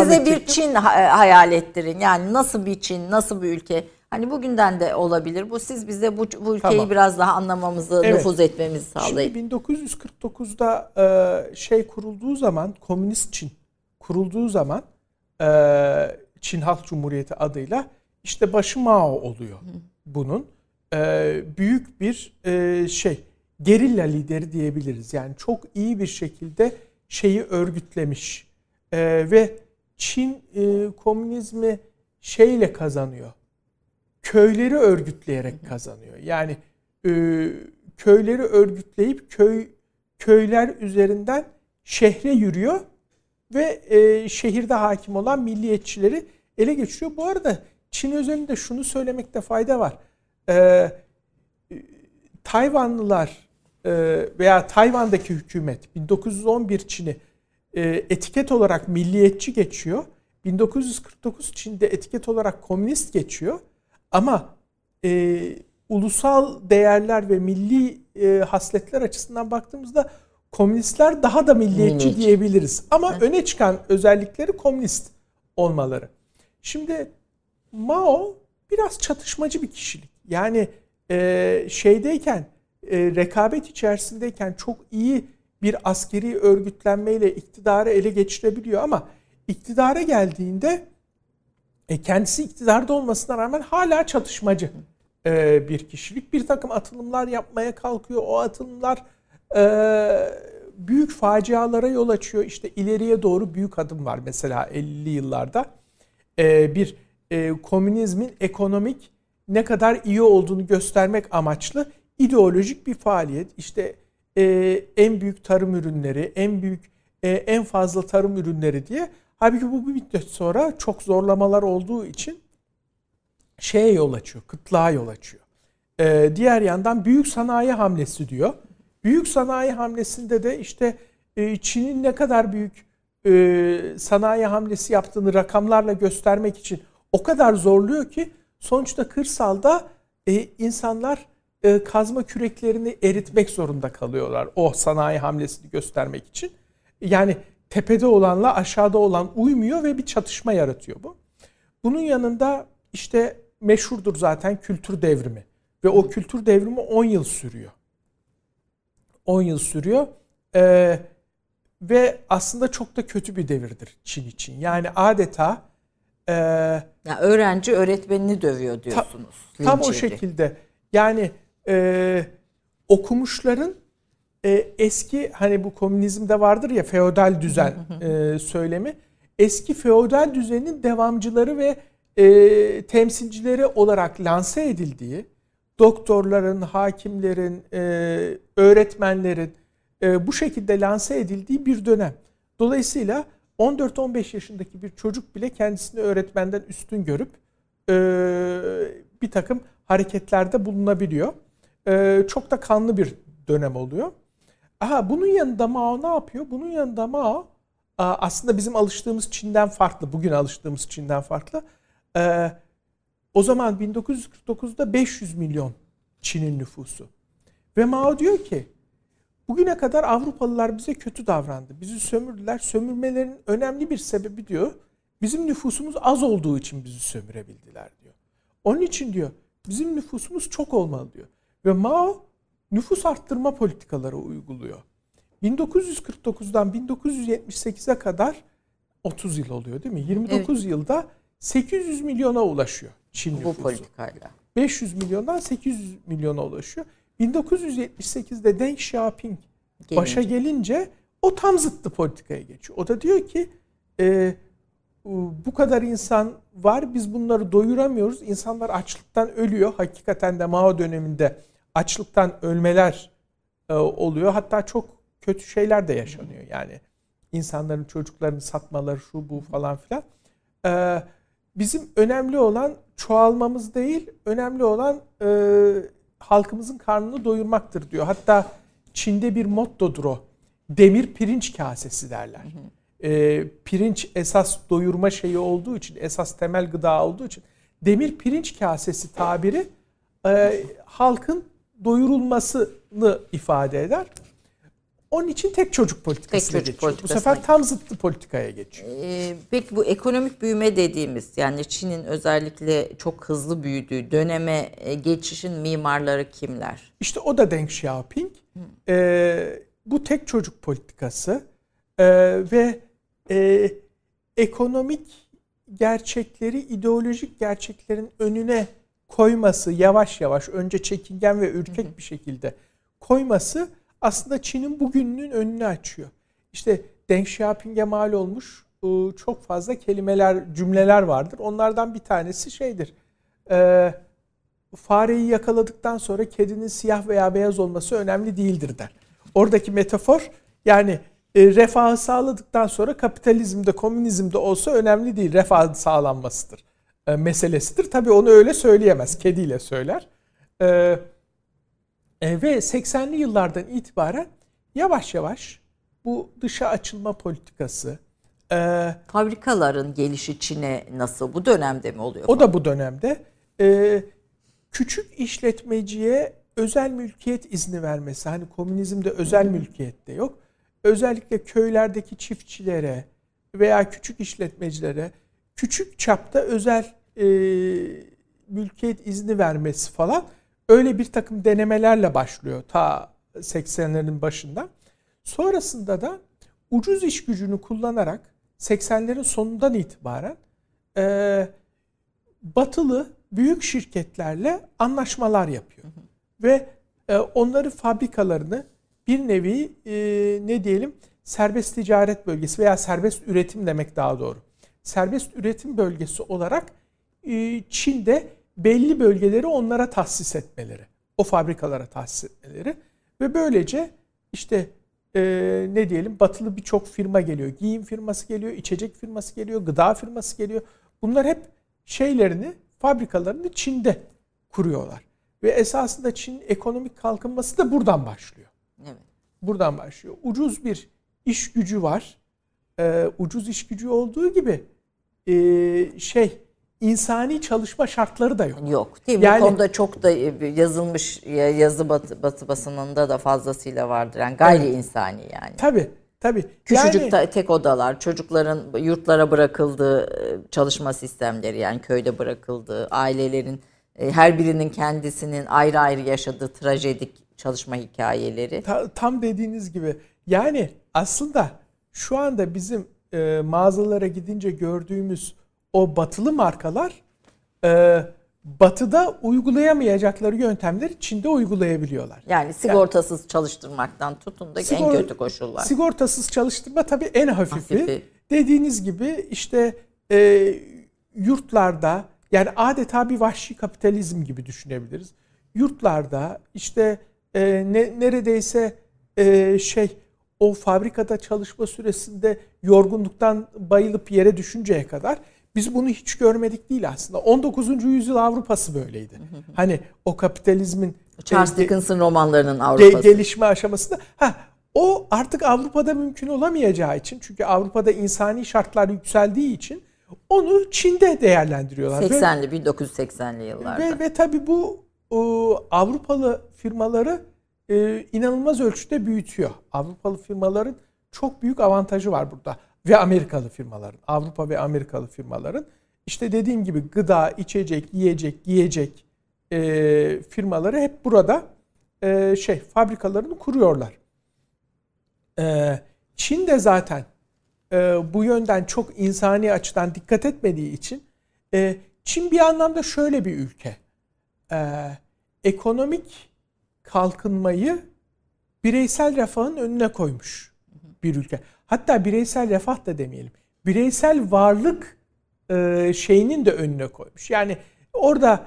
bize bir Çin hayal ettirin. Yani nasıl bir Çin, nasıl bir ülke? Hani bugünden de olabilir. Bu siz bize bu ülkeyi tamam, biraz daha anlamamızı, evet, nüfuz etmemizi sağlayın. Şimdi 1949'da kurulduğu zaman, Komünist Çin kurulduğu zaman Çin Halk Cumhuriyeti adıyla işte başı Mao oluyor bunun. Büyük bir gerilla lideri diyebiliriz. Yani çok iyi bir şekilde şeyi örgütlemiş. Ve Çin komünizmi şeyle kazanıyor. Köyleri örgütleyerek kazanıyor. Yani köyleri örgütleyip köyler üzerinden şehre yürüyor ve şehirde hakim olan milliyetçileri ele geçiriyor. Bu arada Çin özelinde şunu söylemekte fayda var. Tayvanlılar veya Tayvan'daki hükümet 1911 Çin'i etiket olarak milliyetçi geçiyor. 1949 Çin'de etiket olarak komünist geçiyor. Ama ulusal değerler ve milli hasletler açısından baktığımızda komünistler daha da milliyetçi diyebiliriz. Ama öne çıkan özellikleri komünist olmaları. Şimdi Mao biraz çatışmacı bir kişilik. Yani rekabet içerisindeyken çok iyi bir askeri örgütlenmeyle iktidarı ele geçirebiliyor ama iktidara geldiğinde kendisi iktidarda olmasına rağmen hala çatışmacı bir kişilik. Bir takım atılımlar yapmaya kalkıyor. O atılımlar büyük facialara yol açıyor. İşte ileriye doğru büyük adım var mesela 50'li yıllarda. Bir komünizmin ekonomik ne kadar iyi olduğunu göstermek amaçlı ideolojik bir faaliyet. İşte en büyük tarım ürünleri, en fazla tarım ürünleri diye. Halbuki bu bir müddet sonra çok zorlamalar olduğu için şeye yol açıyor, kıtlığa yol açıyor. Diğer yandan büyük sanayi hamlesi diyor. Büyük sanayi hamlesinde de işte Çin'in ne kadar büyük sanayi hamlesi yaptığını rakamlarla göstermek için o kadar zorluyor ki sonuçta kırsalda insanlar kazma küreklerini eritmek zorunda kalıyorlar o sanayi hamlesini göstermek için. Yani tepede olanla aşağıda olan uymuyor ve bir çatışma yaratıyor bu. Bunun yanında işte meşhurdur zaten kültür devrimi ve o kültür devrimi 10 yıl sürüyor. 10 yıl sürüyor ve aslında çok da kötü bir devirdir Çin için. Yani adeta... yani öğrenci öğretmenini dövüyor diyorsunuz. Tam o şekilde. Yani okumuşların eski hani bu komünizmde vardır ya feodal düzen söylemi. Eski feodal düzenin devamcıları ve temsilcileri olarak lanse edildiği doktorların, hakimlerin, öğretmenlerin bu şekilde lanse edildiği bir dönem. Dolayısıyla 14-15 yaşındaki bir çocuk bile kendisini öğretmenden üstün görüp bir takım hareketlerde bulunabiliyor. Çok da kanlı bir dönem oluyor. Aha, bunun yanında Mao ne yapıyor? Bunun yanında Mao aslında bizim alıştığımız Çin'den farklı, bugün alıştığımız Çin'den farklı. O zaman 1949'da 500 milyon Çin'in nüfusu. Ve Mao diyor ki bugüne kadar Avrupalılar bize kötü davrandı. Bizi sömürdüler. Sömürmelerinin önemli bir sebebi diyor bizim nüfusumuz az olduğu için bizi sömürebildiler diyor. Onun için diyor bizim nüfusumuz çok olmalı diyor. Ve Mao nüfus arttırma politikaları uyguluyor. 1949'dan 1978'e kadar 30 yıl oluyor değil mi? 29 evet. Yılda 800 milyona ulaşıyor Çin nüfusu. Bu politikayla. 500 milyondan 800 milyona ulaşıyor. 1978'de Deng Xiaoping başa gelince o tam zıttı politikaya geçiyor. O da diyor ki bu kadar insan var, biz bunları doyuramıyoruz. İnsanlar açlıktan ölüyor. Hakikaten de Mao döneminde açlıktan ölmeler oluyor. Hatta çok kötü şeyler de yaşanıyor. Yani insanların çocuklarını satmaları şu bu falan filan. Bizim önemli olan çoğalmamız değil, önemli olan halkımızın karnını doyurmaktır diyor. Hatta Çin'de bir mottodur o. Demir pirinç kasesi derler. Pirinç esas doyurma şeyi olduğu için, esas temel gıda olduğu için demir pirinç kasesi tabiri halkın doyurulmasını ifade eder. Onun için tek çocuk politikasına geçiyor. Bu sefer tam zıttı politikaya geçiyor. Peki bu ekonomik büyüme dediğimiz, yani Çin'in özellikle çok hızlı büyüdüğü döneme geçişin mimarları kimler? İşte o da Deng Xiaoping. Bu tek çocuk politikası ve ekonomik gerçekleri ideolojik gerçeklerin önüne koyması, yavaş yavaş önce çekingen ve ürkek bir şekilde koyması aslında Çin'in bugününün önünü açıyor. İşte Deng Xiaoping'e mal olmuş çok fazla kelimeler, cümleler vardır. Onlardan bir tanesi şeydir. Fareyi yakaladıktan sonra kedinin siyah veya beyaz olması önemli değildir der. Oradaki metafor yani refahı sağladıktan sonra kapitalizmde, komünizmde olsa önemli değil. Refahın sağlanmasıdır. Meselesidir. Tabii onu öyle söyleyemez. Kediyle söyler. Ve 80'li yıllardan itibaren yavaş yavaş bu dışa açılma politikası. Fabrikaların gelişi Çin'e nasıl? Bu dönemde mi oluyor? O da bu dönemde. Küçük işletmeciye özel mülkiyet izni vermesi. Hani komünizmde özel mülkiyet de yok. Özellikle köylerdeki çiftçilere veya küçük işletmecilere küçük çapta özel mülkiyet izni vermesi falan. Öyle bir takım denemelerle başlıyor ta 80'lerin başında. Sonrasında da ucuz iş gücünü kullanarak 80'lerin sonundan itibaren batılı büyük şirketlerle anlaşmalar yapıyor. Ve onları fabrikalarını bir nevi ne diyelim serbest ticaret bölgesi veya serbest üretim demek daha doğru. Serbest üretim bölgesi olarak Çin'de belli bölgeleri onlara tahsis etmeleri, o fabrikalara tahsis etmeleri ve böylece işte ne diyelim batılı birçok firma geliyor. Giyim firması geliyor, içecek firması geliyor, gıda firması geliyor. Bunlar hep şeylerini, fabrikalarını Çin'de kuruyorlar. Ve esasında Çin'in ekonomik kalkınması da buradan başlıyor. Evet. Buradan başlıyor. Ucuz bir iş gücü var. Ucuz iş gücü olduğu gibi insani çalışma şartları da yok. Yok değil mi? Yani, bu konuda çok da yazılmış yazı batı basınında da fazlasıyla vardır. Yani gayri insani yani. Tabii. Tabii. Küçücük yani, tek odalar, çocukların yurtlara bırakıldığı çalışma sistemleri yani köyde bırakıldığı, ailelerin her birinin kendisinin ayrı ayrı yaşadığı trajedik çalışma hikayeleri. Tam dediğiniz gibi yani aslında şu anda bizim mağazalara gidince gördüğümüz o batılı markalar batıda uygulayamayacakları yöntemleri Çin'de uygulayabiliyorlar. Yani sigortasız çalıştırmaktan tutun da en kötü koşullar. Sigortasız çalıştırma tabii en hafifi. Dediğiniz gibi işte yurtlarda yani adeta bir vahşi kapitalizm gibi düşünebiliriz. Yurtlarda işte neredeyse o fabrikada çalışma süresinde yorgunluktan bayılıp yere düşünceye kadar biz bunu hiç görmedik değil aslında. 19. yüzyıl Avrupası böyleydi. Hani o kapitalizmin Charles Dickens'ın romanlarının Avrupası. Gelişme aşamasında o artık Avrupa'da mümkün olamayacağı için çünkü Avrupa'da insani şartlar yükseldiği için onu Çin'de değerlendiriyorlar. 1980'li yıllarda. Ve tabii bu Avrupalı firmaları inanılmaz ölçüde büyütüyor. Avrupalı firmaların çok büyük avantajı var burada. Ve Amerikalı firmaların, Avrupa ve Amerikalı firmaların işte dediğim gibi gıda, içecek, yiyecek, giyecek firmaları hep burada fabrikalarını kuruyorlar. Çin de zaten bu yönden çok insani açıdan dikkat etmediği için Çin bir anlamda şöyle bir ülke. Ekonomik kalkınmayı bireysel refahın önüne koymuş bir ülke. Hatta bireysel refah da demeyelim. Bireysel varlık şeyinin de önüne koymuş. Yani orada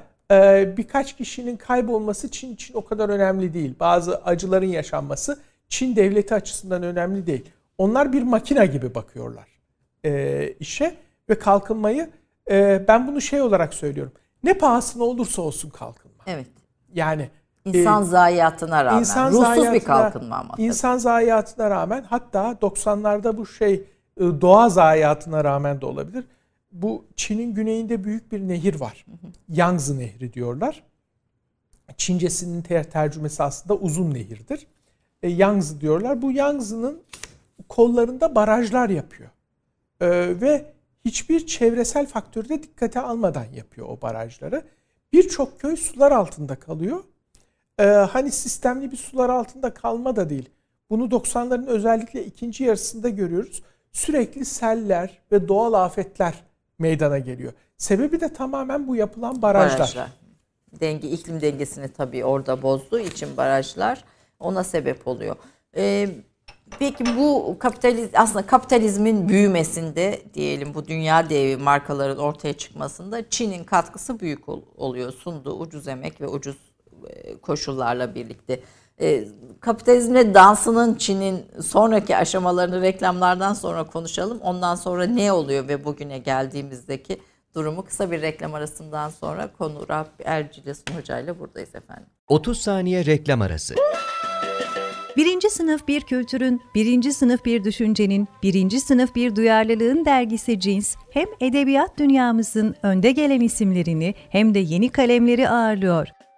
birkaç kişinin kaybolması Çin için o kadar önemli değil. Bazı acıların yaşanması Çin devleti açısından önemli değil. Onlar bir makine gibi bakıyorlar işe ve kalkınmayı. Ben bunu olarak söylüyorum. Ne pahasına olursa olsun kalkınma. Evet. Yani İnsan zayiatına rağmen, ruhsuz bir kalkınma ama. İnsan zayiatına rağmen hatta 90'larda bu doğa zayiatına rağmen de olabilir. Bu Çin'in güneyinde büyük bir nehir var. Yangtze Nehri diyorlar. Çincesinin tercümesi aslında uzun nehirdir. Yangtze diyorlar. Bu Yangtze'nin kollarında barajlar yapıyor. Ve hiçbir çevresel faktörü de dikkate almadan yapıyor o barajları. Birçok köy sular altında kalıyor. Hani sistemli bir sular altında kalma da değil. Bunu 90'ların özellikle ikinci yarısında görüyoruz. Sürekli seller ve doğal afetler meydana geliyor. Sebebi de tamamen bu yapılan barajlar. İklim dengesini tabii orada bozduğu için barajlar ona sebep oluyor. Peki bu kapitalizmin büyümesinde diyelim bu dünya devi markaların ortaya çıkmasında Çin'in katkısı büyük oluyor. Sunduğu ucuz emek ve ucuz koşullarla birlikte. Kapitalizmle dansının Çin'in sonraki aşamalarını reklamlardan sonra konuşalım. Ondan sonra ne oluyor ve bugüne geldiğimizdeki durumu kısa bir reklam arasından sonra Konur Alp Ercilasun Hoca ile buradayız efendim. 30 saniye reklam arası. Birinci sınıf bir kültürün, birinci sınıf bir düşüncenin, birinci sınıf bir duyarlılığın dergisi Cins, hem edebiyat dünyamızın önde gelen isimlerini hem de yeni kalemleri ağırlıyor.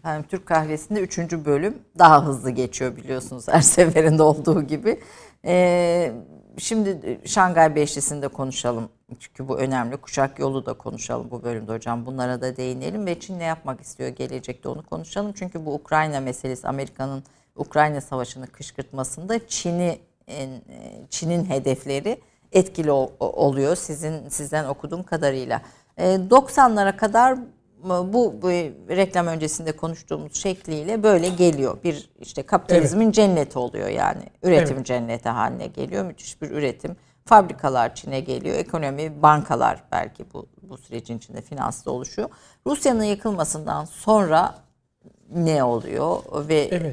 Efendim, Türk Kahvesi'nde 3. bölüm daha hızlı geçiyor biliyorsunuz her seferinde olduğu gibi. Şimdi Şangay Beşlisi'nde konuşalım. Çünkü bu önemli. Kuşak yolu da konuşalım bu bölümde hocam. Bunlara da değinelim ve Çin ne yapmak istiyor gelecekte onu konuşalım. Çünkü bu Ukrayna meselesi, Amerika'nın Ukrayna Savaşı'nı kışkırtmasında Çin'in hedefleri etkili oluyor sizden okuduğum kadarıyla. 90'lara kadar bu reklam öncesinde konuştuğumuz şekliyle böyle geliyor. Bir işte kapitalizmin cenneti oluyor yani. Üretim cenneti haline geliyor. Müthiş bir üretim. Fabrikalar Çin'e geliyor. Ekonomi, bankalar belki bu sürecin içinde finansla oluşuyor. Rusya'nın yıkılmasından sonra ne oluyor? Ve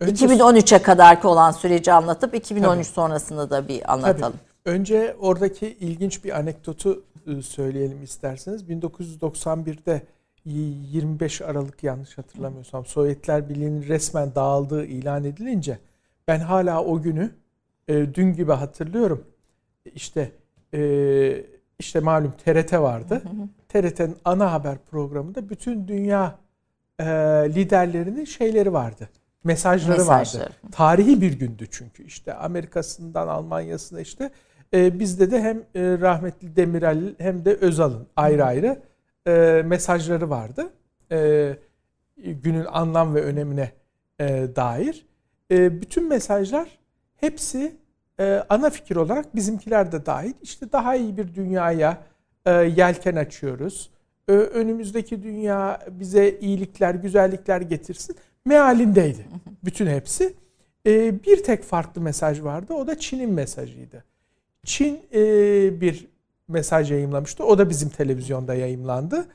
2013'e kadarki olan süreci anlatıp 2013 sonrasında da bir anlatalım. Önce oradaki ilginç bir anekdotu söyleyelim isterseniz. 1991'de 25 Aralık yanlış hatırlamıyorsam Sovyetler Birliği'nin resmen dağıldığı ilan edilince ben hala o günü dün gibi hatırlıyorum. İşte malum TRT vardı. TRT'nin ana haber programında bütün dünya liderlerinin şeyleri vardı. Mesajları vardı. Tarihi bir gündü çünkü. İşte Amerika'sından Almanya'sına bizde de hem rahmetli Demirel hem de Özal'ın ayrı ayrı mesajları vardı. Günün anlam ve önemine dair. Bütün mesajlar hepsi ana fikir olarak bizimkiler de dahil. Daha iyi bir dünyaya yelken açıyoruz. Önümüzdeki dünya bize iyilikler, güzellikler getirsin. Mealindeydi. Bütün hepsi. Bir tek farklı mesaj vardı. O da Çin'in mesajıydı. Çin bir mesaj yayımlamıştı. O da bizim televizyonda yayımlandı.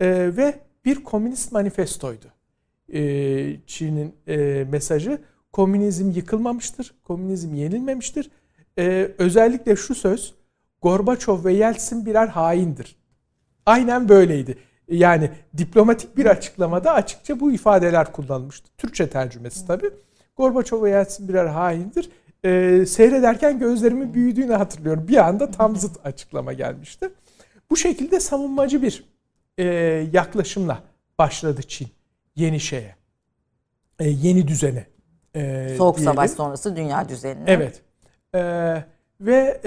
Ve bir komünist manifestoydu. Çin'in mesajı komünizm yıkılmamıştır. Komünizm yenilmemiştir. Özellikle şu söz: Gorbaçov ve Yeltsin birer haindir. Aynen böyleydi. Yani diplomatik bir açıklamada açıkça bu ifadeler kullanılmıştı. Türkçe tercümesi tabii. Gorbaçov ve Yeltsin birer haindir. Seyrederken gözlerimin büyüdüğünü hatırlıyorum. Bir anda tam zıt açıklama gelmişti. Bu şekilde savunmacı bir yaklaşımla başladı Çin yeni şeye. Yeni düzene. Soğuk Savaş sonrası dünya düzenine. Evet. Ve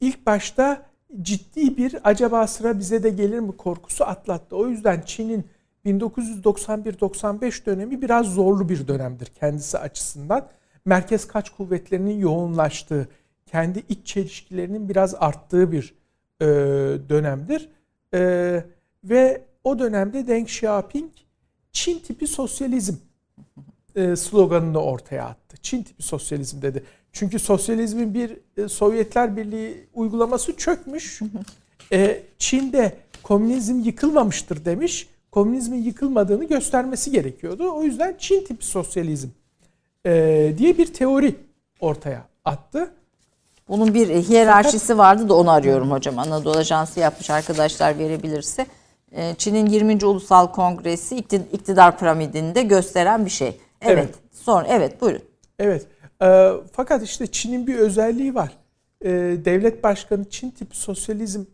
ilk başta ciddi bir acaba sıra bize de gelir mi korkusu atlattı. O yüzden Çin'in 1991-95 dönemi biraz zorlu bir dönemdir kendisi açısından. Merkez Kaç Kuvvetleri'nin yoğunlaştığı, kendi iç çelişkilerinin biraz arttığı bir dönemdir. Ve o dönemde Deng Xiaoping Çin tipi sosyalizm sloganını ortaya attı. Çin tipi sosyalizm dedi. Çünkü sosyalizmin bir Sovyetler Birliği uygulaması çökmüş. Çin'de komünizm yıkılmamıştır demiş. Komünizmin yıkılmadığını göstermesi gerekiyordu. O yüzden Çin tipi sosyalizm diye bir teori ortaya attı. Bunun bir hiyerarşisi vardı da onu arıyorum hocam. Anadolu Ajansı yapmış, arkadaşlar verebilirse. Çin'in 20. Ulusal Kongresi iktidar piramidini de gösteren bir şey. Evet. Sonra buyurun. Evet. Fakat Çin'in bir özelliği var. Devlet başkanı Çin tipi sosyalizm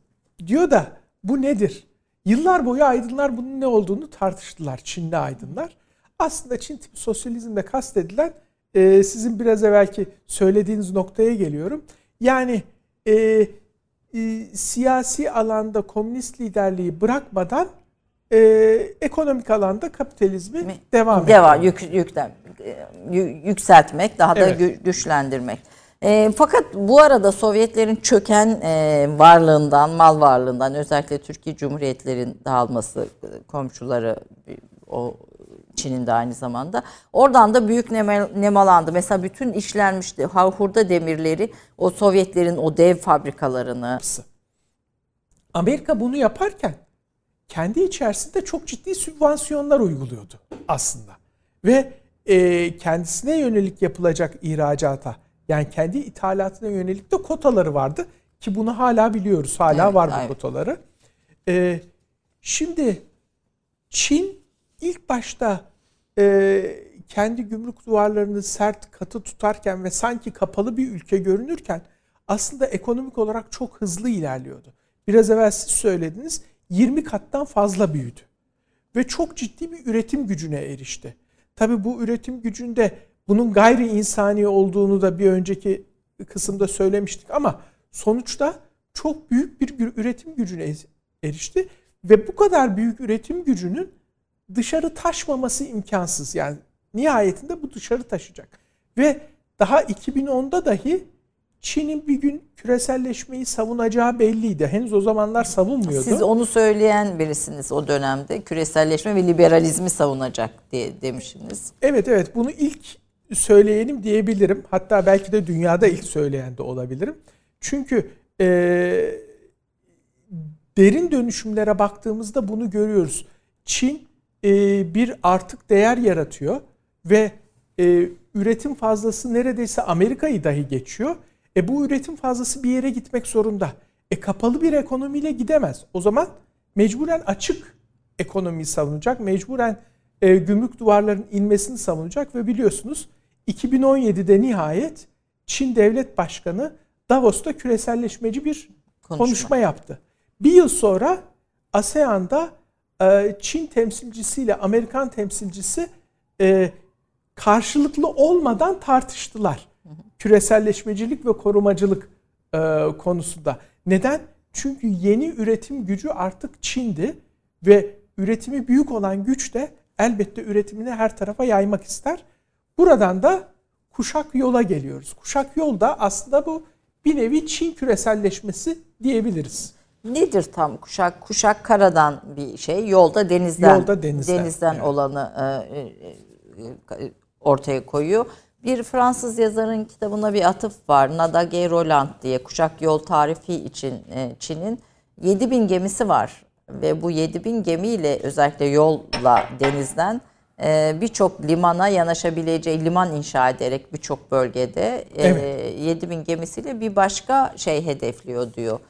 diyor da bu nedir? Yıllar boyu aydınlar bunun ne olduğunu tartıştılar. Çinli aydınlar. Aslında Çin tipi sosyalizmle kastedilen sizin biraz evvelki söylediğiniz noktaya geliyorum. Yani siyasi alanda komünist liderliği bırakmadan ekonomik alanda kapitalizmi devam yükseltmek, daha da güçlendirmek. Fakat bu arada Sovyetlerin çöken varlığından, mal varlığından, özellikle Türkiye Cumhuriyetlerin dağılması, komşuları o Çin'in de aynı zamanda. Oradan da büyük nemalandı. Mesela bütün işlenmiş hurda demirleri, o Sovyetlerin o dev fabrikalarını. Amerika bunu yaparken kendi içerisinde çok ciddi sübvansiyonlar uyguluyordu aslında. Ve kendisine yönelik yapılacak ihracata, yani kendi ithalatına yönelik de kotaları vardı. Ki bunu hala biliyoruz. Hala var bu kotaları. Şimdi Çin İlk başta kendi gümrük duvarlarını sert, katı tutarken ve sanki kapalı bir ülke görünürken aslında ekonomik olarak çok hızlı ilerliyordu. Biraz evvel siz söylediniz, 20 kattan fazla büyüdü. ve çok ciddi bir üretim gücüne erişti. Tabii bu üretim gücünde bunun gayri insani olduğunu da bir önceki kısımda söylemiştik ama sonuçta çok büyük bir üretim gücüne erişti ve bu kadar büyük üretim gücünün dışarı taşmaması imkansız. Yani nihayetinde bu dışarı taşacak. Ve daha 2010'da dahi Çin'in bir gün küreselleşmeyi savunacağı belliydi. Henüz o zamanlar savunmuyordu. Siz onu söyleyen birisiniz o dönemde. Küreselleşme ve liberalizmi savunacak diye demişsiniz. Evet, bunu ilk söyleyenim diyebilirim. Hatta belki de dünyada ilk söyleyen de olabilirim. Çünkü derin dönüşümlere baktığımızda bunu görüyoruz. Çin bir artık değer yaratıyor ve üretim fazlası neredeyse Amerika'yı dahi geçiyor. Bu üretim fazlası bir yere gitmek zorunda. Kapalı bir ekonomiyle gidemez. O zaman mecburen açık ekonomiyi savunacak. Mecburen gümrük duvarlarının inmesini savunacak ve biliyorsunuz 2017'de nihayet Çin Devlet Başkanı Davos'ta küreselleşmeci bir konuşma yaptı. Bir yıl sonra ASEAN'da Çin temsilcisiyle Amerikan temsilcisi karşılıklı olmadan tartıştılar. Küreselleşmecilik ve korumacılık konusunda. Neden? Çünkü yeni üretim gücü artık Çin'di ve üretimi büyük olan güç de elbette üretimini her tarafa yaymak ister. Buradan da kuşak yola geliyoruz. Kuşak yol da aslında bu bir nevi Çin küreselleşmesi diyebiliriz. Nedir tam kuşak? Kuşak karadan bir şey, yolda denizden evet. Olanı ortaya koyuyor. Bir Fransız yazarın kitabına bir atıf var. Nadage Roland diye kuşak yol tarifi için Çin'in 7000 gemisi var. Ve bu 7000 gemiyle özellikle yolla denizden birçok limana yanaşabileceği liman inşa ederek birçok bölgede evet. 7000 gemisiyle bir başka şey hedefliyor diyor.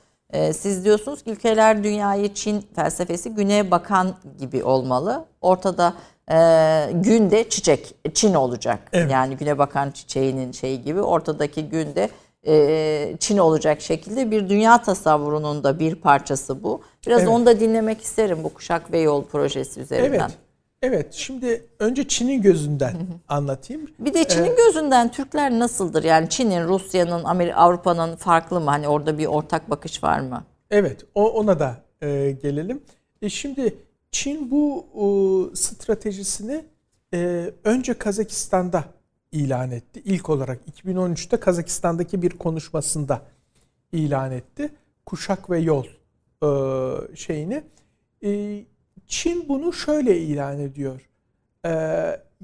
Siz diyorsunuz ki ülkeler dünyayı Çin felsefesi güneye bakan gibi olmalı. Ortada günde çiçek Çin olacak. Evet. Yani güne bakan çiçeğinin şeyi gibi ortadaki günde Çin olacak şekilde bir dünya tasavvurunun da bir parçası bu. Biraz evet. Onu da dinlemek isterim bu kuşak ve yol projesi üzerinden. Evet. Şimdi önce Çin'in gözünden anlatayım. Bir de Çin'in gözünden Türkler nasıldır? Yani Çin'in, Rusya'nın, Avrupa'nın farklı mı? Hani orada bir ortak bakış var mı? Evet. Ona da gelelim. Şimdi Çin bu stratejisini önce Kazakistan'da ilan etti. İlk olarak 2013'te Kazakistan'daki bir konuşmasında ilan etti. Kuşak ve yol şeyini. Çin bunu şöyle ilan ediyor.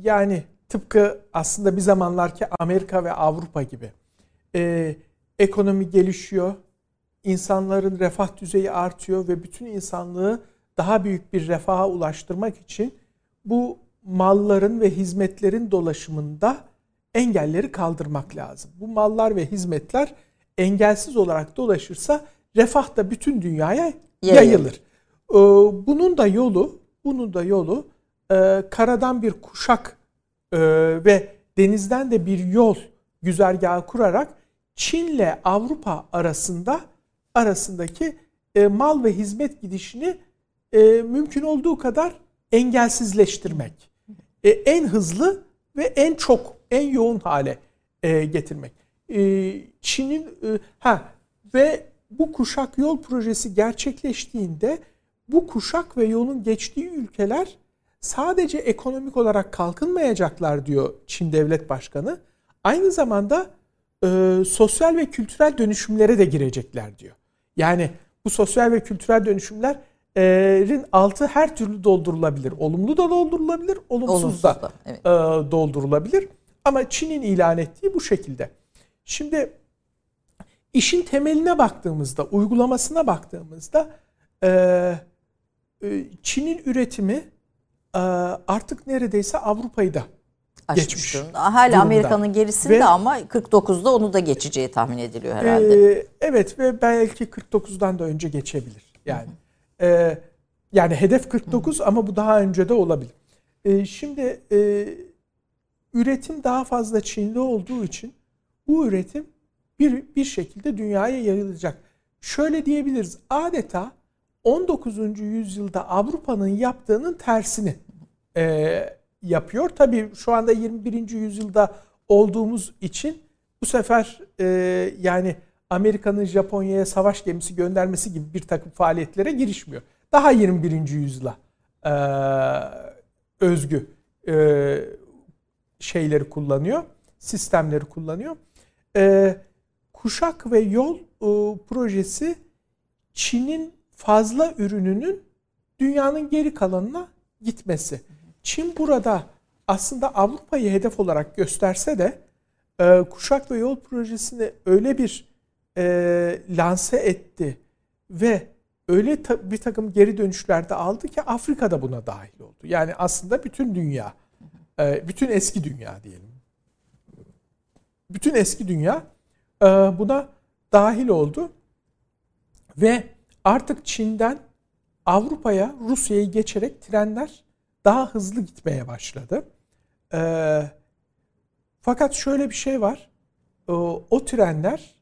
Yani tıpkı aslında bir zamanlarki Amerika ve Avrupa gibi. Ekonomi gelişiyor, insanların refah düzeyi artıyor ve bütün insanlığı daha büyük bir refaha ulaştırmak için bu malların ve hizmetlerin dolaşımında engelleri kaldırmak lazım. Bu mallar ve hizmetler engelsiz olarak dolaşırsa refah da bütün dünyaya yayılır. Bunun da yolu karadan bir kuşak ve denizden de bir yol güzergahı kurarak Çin'le Avrupa arasındaki mal ve hizmet gidişini mümkün olduğu kadar engelsizleştirmek. En hızlı ve en yoğun hale getirmek. Ve bu kuşak yol projesi gerçekleştiğinde bu kuşak ve yolun geçtiği ülkeler sadece ekonomik olarak kalkınmayacaklar diyor Çin Devlet Başkanı. Aynı zamanda sosyal ve kültürel dönüşümlere de girecekler diyor. Yani bu sosyal ve kültürel dönüşümlerin altı her türlü doldurulabilir. Olumlu da doldurulabilir, olumsuz da evet. Doldurulabilir. Ama Çin'in ilan ettiği bu şekilde. Şimdi işin temeline baktığımızda, uygulamasına baktığımızda Çin'in üretimi artık neredeyse Avrupa'yı da geçmiş durumda. Hala Amerika'nın gerisinde ve, ama 49'da onu da geçeceği tahmin ediliyor herhalde. Evet ve belki 49'dan da önce geçebilir. Yani yani hedef 49 ama bu daha önce de olabilir. Şimdi üretim daha fazla Çin'de olduğu için bu üretim bir şekilde dünyaya yayılacak. Şöyle diyebiliriz. Adeta 19. yüzyılda Avrupa'nın yaptığının tersini yapıyor. Tabii şu anda 21. yüzyılda olduğumuz için bu sefer yani Amerika'nın Japonya'ya savaş gemisi göndermesi gibi bir takım faaliyetlere girişmiyor. Daha 21. yüzyıla özgü şeyleri kullanıyor, sistemleri kullanıyor. Kuşak ve yol projesi Çin'in fazla ürününün dünyanın geri kalanına gitmesi. Çin burada aslında Avrupa'yı hedef olarak gösterse de kuşak ve yol projesini öyle bir lanse etti ve öyle bir takım geri dönüşlerde aldı ki Afrika'da buna dahil oldu. Yani aslında bütün dünya, bütün eski dünya diyelim. Bütün eski dünya buna dahil oldu ve artık Çin'den Avrupa'ya, Rusya'yı geçerek trenler daha hızlı gitmeye başladı. Fakat şöyle bir şey var. O trenler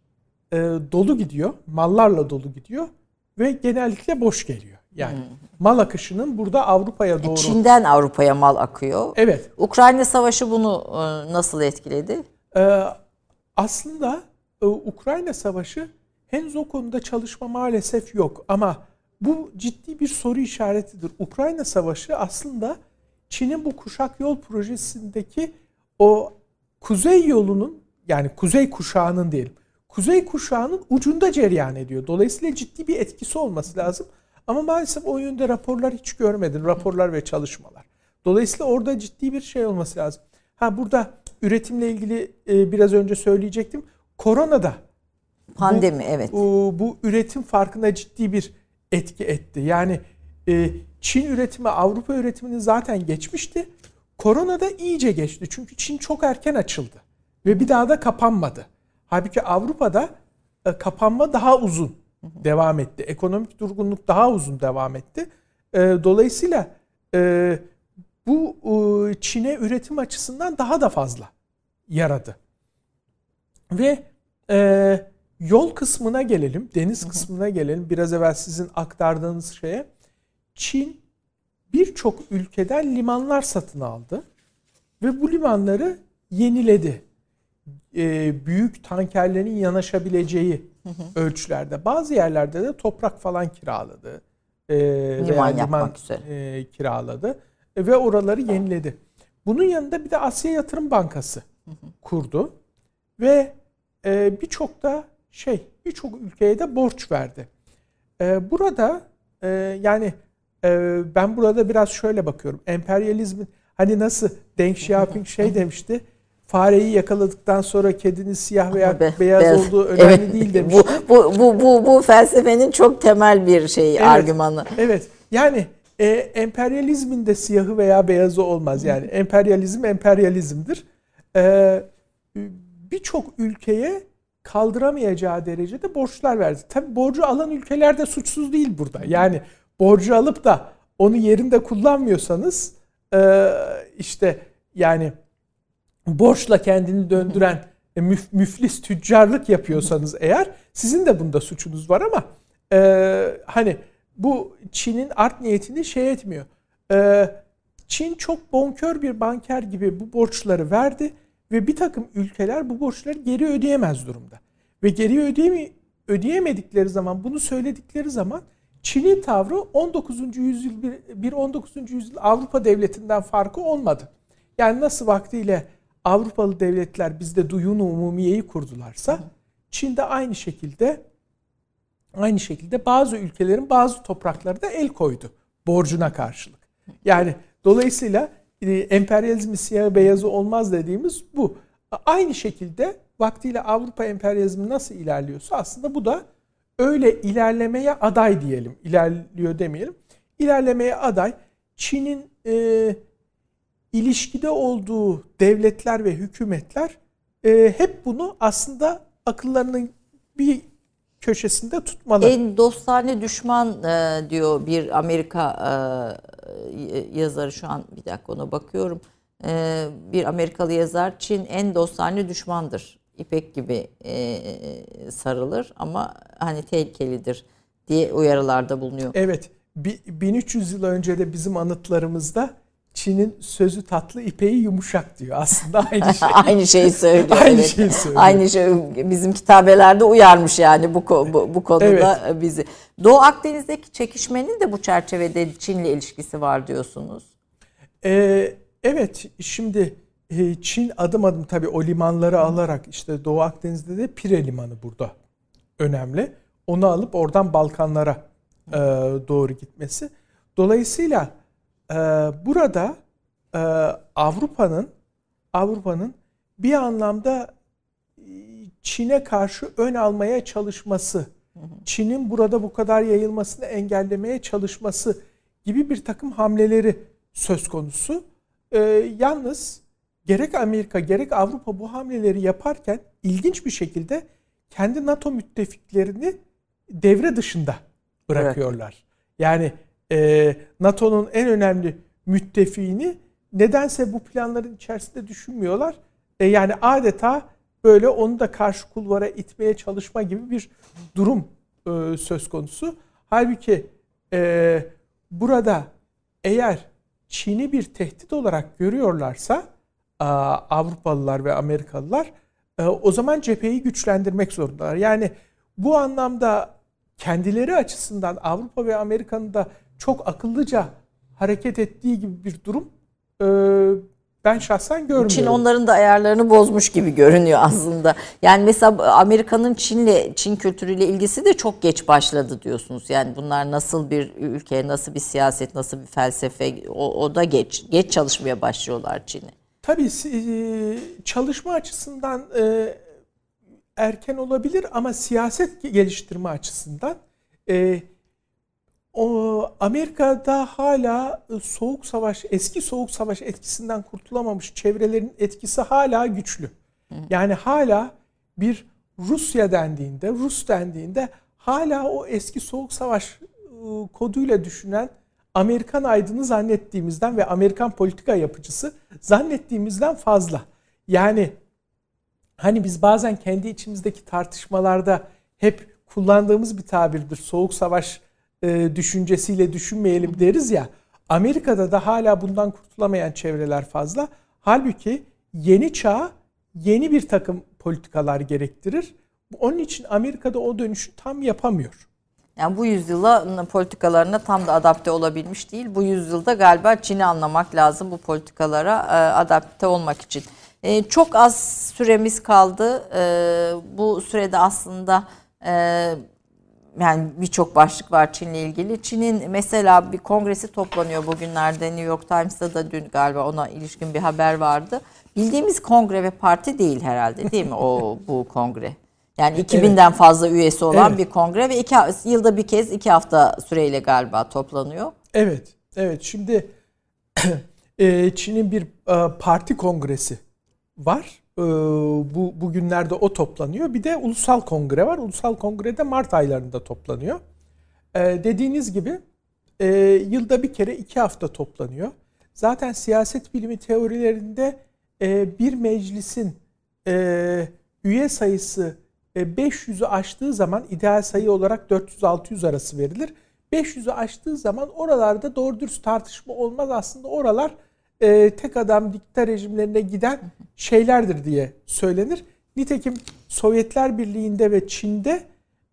dolu gidiyor, mallarla dolu gidiyor ve genellikle boş geliyor. Yani mal akışının burada Avrupa'ya doğru... Çin'den Avrupa'ya mal akıyor. Evet. Ukrayna Savaşı bunu nasıl etkiledi? Aslında Ukrayna Savaşı henüz o konuda çalışma maalesef yok ama bu ciddi bir soru işaretidir. Ukrayna Savaşı aslında Çin'in bu kuşak yol projesindeki o kuzey yolunun, yani kuzey kuşağının diyelim, kuzey kuşağının ucunda cereyan ediyor. Dolayısıyla ciddi bir etkisi olması lazım. Ama maalesef o yönde raporlar hiç görmedim. Raporlar ve çalışmalar. Dolayısıyla orada ciddi bir şey olması lazım. Ha, burada üretimle ilgili biraz önce söyleyecektim. Koronada pandemi, evet. Bu üretim farkına ciddi bir etki etti. Yani Çin üretimi Avrupa üretimini zaten geçmişti. Koronada iyice geçti. Çünkü Çin çok erken açıldı. Ve bir daha da kapanmadı. Halbuki Avrupa'da kapanma daha uzun devam etti. Ekonomik durgunluk daha uzun devam etti. Dolayısıyla bu Çin'e üretim açısından daha da fazla yaradı. Ve yol kısmına gelelim, deniz kısmına gelelim. Biraz evvel sizin aktardığınız şeye. Çin birçok ülkeden limanlar satın aldı. Ve bu limanları yeniledi. Büyük tankerlerin yanaşabileceği ölçülerde. Bazı yerlerde de toprak falan kiraladı. Liman kiraladı. Ve oraları yeniledi. Bunun yanında bir de Asya Yatırım Bankası kurdu. Ve birçok da birçok ülkeye de borç verdi. Burada yani ben burada biraz şöyle bakıyorum. Emperyalizmin, hani nasıl Deng Xiaoping demişti. Fareyi yakaladıktan sonra kedinin siyah veya beyaz olduğu önemli değil demiş. Bu felsefenin çok temel bir argümanı. Evet. Yani emperyalizmin de siyahı veya beyazı olmaz. Yani emperyalizm emperyalizmdir. Birçok ülkeye kaldıramayacağı derecede borçlar verdi. Tabii borcu alan ülkeler de suçsuz değil burada. Yani borcu alıp da onu yerinde kullanmıyorsanız yani borçla kendini döndüren müflis tüccarlık yapıyorsanız eğer sizin de bunda suçunuz var ama hani bu Çin'in art niyetini etmiyor. Çin çok bonkör bir banker gibi bu borçları verdi ve bir takım ülkeler bu borçları geri ödeyemez durumda. Ve geri ödeyemedikleri zaman, bunu söyledikleri zaman Çin'in tavrı 19. yüzyıl bir 19. yüzyıl Avrupa devletinden farkı olmadı. Yani nasıl vaktiyle Avrupalı devletler bizde duyun-u umumiyeyi kurdularsa Çin'de aynı şekilde bazı ülkelerin bazı toprakları da el koydu borcuna karşılık. Yani dolayısıyla emperyalizmi siyah beyazı olmaz dediğimiz bu. Aynı şekilde vaktiyle Avrupa emperyalizmi nasıl ilerliyorsa aslında bu da öyle ilerlemeye aday diyelim. İlerliyor demeyelim. İlerlemeye aday. Çin'in ilişkide olduğu devletler ve hükümetler hep bunu aslında akıllarının bir köşesinde tutmalı. En dostane düşman diyor bir Amerika yazarı, şu an bir dakika ona bakıyorum. Bir Amerikalı yazar, Çin en dostane düşmandır. İpek gibi sarılır ama hani tehlikelidir diye uyarılarda bulunuyor. Evet, 1300 yıl önce de bizim anıtlarımızda Çin'in sözü tatlı, ipeği yumuşak diyor. Aslında aynı şey. Aynı şeyi söylüyor. Aynı evet. şeyi söylüyor. Aynı şey bizim kitabelerde uyarmış yani bu konuda evet. bizi. Doğu Akdeniz'deki çekişmenin de bu çerçevede Çin'le ilişkisi var diyorsunuz. Evet, şimdi Çin adım adım tabii o limanları alarak işte Doğu Akdeniz'de de Pire Limanı burada önemli. Onu alıp oradan Balkanlara doğru gitmesi. Dolayısıyla burada Avrupa'nın bir anlamda Çin'e karşı ön almaya çalışması, Çin'in burada bu kadar yayılmasını engellemeye çalışması gibi bir takım hamleleri söz konusu. Yalnız gerek Amerika gerek Avrupa bu hamleleri yaparken ilginç bir şekilde kendi NATO müttefiklerini devre dışında bırakıyorlar. Evet. Yani NATO'nun en önemli müttefiğini nedense bu planların içerisinde düşünmüyorlar. Yani adeta böyle onu da karşı kulvara itmeye çalışma gibi bir durum söz konusu. Halbuki burada eğer Çin'i bir tehdit olarak görüyorlarsa Avrupalılar ve Amerikalılar o zaman cepheyi güçlendirmek zorundalar. Yani bu anlamda kendileri açısından Avrupa ve Amerika'nın da çok akıllıca hareket ettiği gibi bir durum ben şahsen görmüyorum. Çin onların da ayarlarını bozmuş gibi görünüyor aslında. Yani mesela Amerika'nın Çin kültürüyle ilgisi de çok geç başladı diyorsunuz. Yani bunlar nasıl bir ülke, nasıl bir siyaset, nasıl bir felsefe o da geç çalışmaya başlıyorlar Çin'i. Tabii çalışma açısından erken olabilir ama siyaset geliştirme açısından Amerika'da hala Soğuk Savaş, eski Soğuk Savaş etkisinden kurtulamamış çevrelerin etkisi hala güçlü. Yani hala bir Rus dendiğinde hala o eski Soğuk Savaş koduyla düşünen Amerikan aydını zannettiğimizden ve Amerikan politika yapıcısı zannettiğimizden fazla. Yani hani biz bazen kendi içimizdeki tartışmalarda hep kullandığımız bir tabirdir. Soğuk Savaş düşüncesiyle düşünmeyelim deriz ya. Amerika'da da hala bundan kurtulamayan çevreler fazla. Halbuki yeni çağ yeni bir takım politikalar gerektirir. Onun için Amerika'da o dönüşü tam yapamıyor. Yani bu yüzyıla politikalarına tam da adapte olabilmiş değil. Bu yüzyılda galiba Çin'i anlamak lazım bu politikalara adapte olmak için. Çok az süremiz kaldı. Bu sürede aslında yani birçok başlık var Çin'le ilgili. Çin'in mesela bir kongresi toplanıyor bugünlerde. New York Times'ta da dün galiba ona ilişkin bir haber vardı. Bildiğimiz kongre ve parti değil herhalde değil mi bu kongre? Yani 2000'den evet. fazla üyesi olan evet. bir kongre ve yılda bir kez 2 hafta süreyle galiba toplanıyor. Evet, evet. Şimdi Çin'in bir parti kongresi var. Bugünlerde o toplanıyor. Bir de ulusal kongre var. Ulusal kongre de Mart aylarında toplanıyor. Dediğiniz gibi yılda bir kere 2 hafta toplanıyor. Zaten siyaset bilimi teorilerinde bir meclisin üye sayısı 500'ü aştığı zaman ideal sayı olarak 400-600 arası verilir. 500'ü aştığı zaman oralarda doğru dürüst tartışma olmaz. Aslında oralar tek adam diktatör rejimlerine giden şeylerdir diye söylenir. Nitekim Sovyetler Birliği'nde ve Çin'de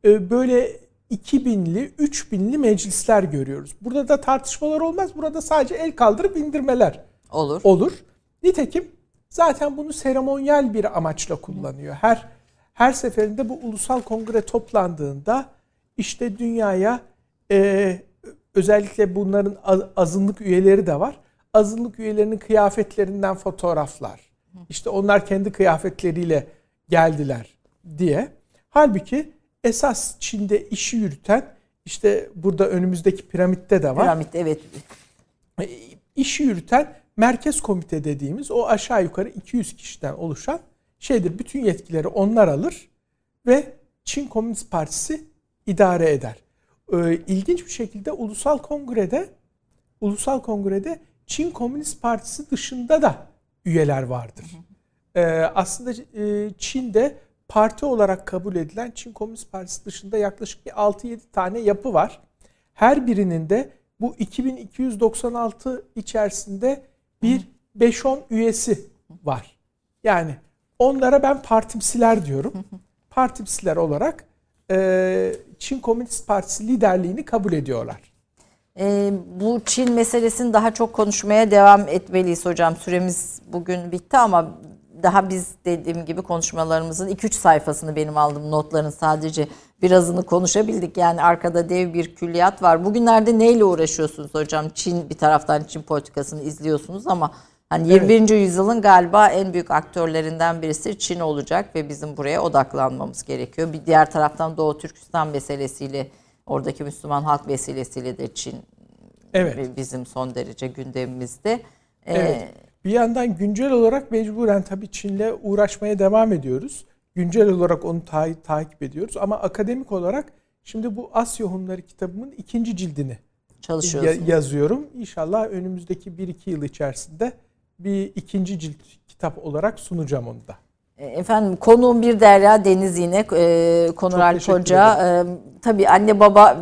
böyle 2000'li, 3000'li meclisler görüyoruz. Burada da tartışmalar olmaz. Burada sadece el kaldırıp indirmeler olur. Nitekim zaten bunu seremonyal bir amaçla kullanıyor. Her seferinde bu ulusal kongre toplandığında işte dünyaya özellikle bunların azınlık üyeleri de var. Azınlık üyelerinin kıyafetlerinden fotoğraflar. İşte onlar kendi kıyafetleriyle geldiler diye. Halbuki esas Çin'de işi yürüten işte burada önümüzdeki piramitte de var. Piramit evet. İşi yürüten merkez komite dediğimiz o aşağı yukarı 200 kişiden oluşan şeydir. Bütün yetkileri onlar alır ve Çin Komünist Partisi idare eder. İlginç bir şekilde ulusal kongrede Çin Komünist Partisi dışında da üyeler vardır. Aslında Çin'de parti olarak kabul edilen Çin Komünist Partisi dışında yaklaşık 6-7 tane yapı var. Her birinin de bu 2296 içerisinde bir 5-10 üyesi var. Yani onlara ben partimsiler diyorum. Partimsiler olarak Çin Komünist Partisi liderliğini kabul ediyorlar. Bu Çin meselesini daha çok konuşmaya devam etmeliyiz hocam. Süremiz bugün bitti ama daha biz dediğim gibi konuşmalarımızın 2-3 sayfasını benim aldığım notların sadece birazını konuşabildik. Yani arkada dev bir külliyat var. Bugünlerde neyle uğraşıyorsunuz hocam? Çin, bir taraftan Çin politikasını izliyorsunuz ama hani 21. Evet. yüzyılın galiba en büyük aktörlerinden birisi Çin olacak ve bizim buraya odaklanmamız gerekiyor. Bir diğer taraftan Doğu Türkistan meselesiyle, oradaki Müslüman halk vesilesiyle de Çin evet. bizim son derece gündemimizde. Evet. Bir yandan güncel olarak mecburen tabii Çin'le uğraşmaya devam ediyoruz. Güncel olarak onu takip ediyoruz ama akademik olarak şimdi bu Asya Hunları kitabımın 2. cildini yazıyorum. İnşallah önümüzdeki 1-2 yıl içerisinde bir 2. cilt kitap olarak sunacağım onu da. Efendim konuğum bir derya deniz yine Konur Alp Hoca. Tabii anne baba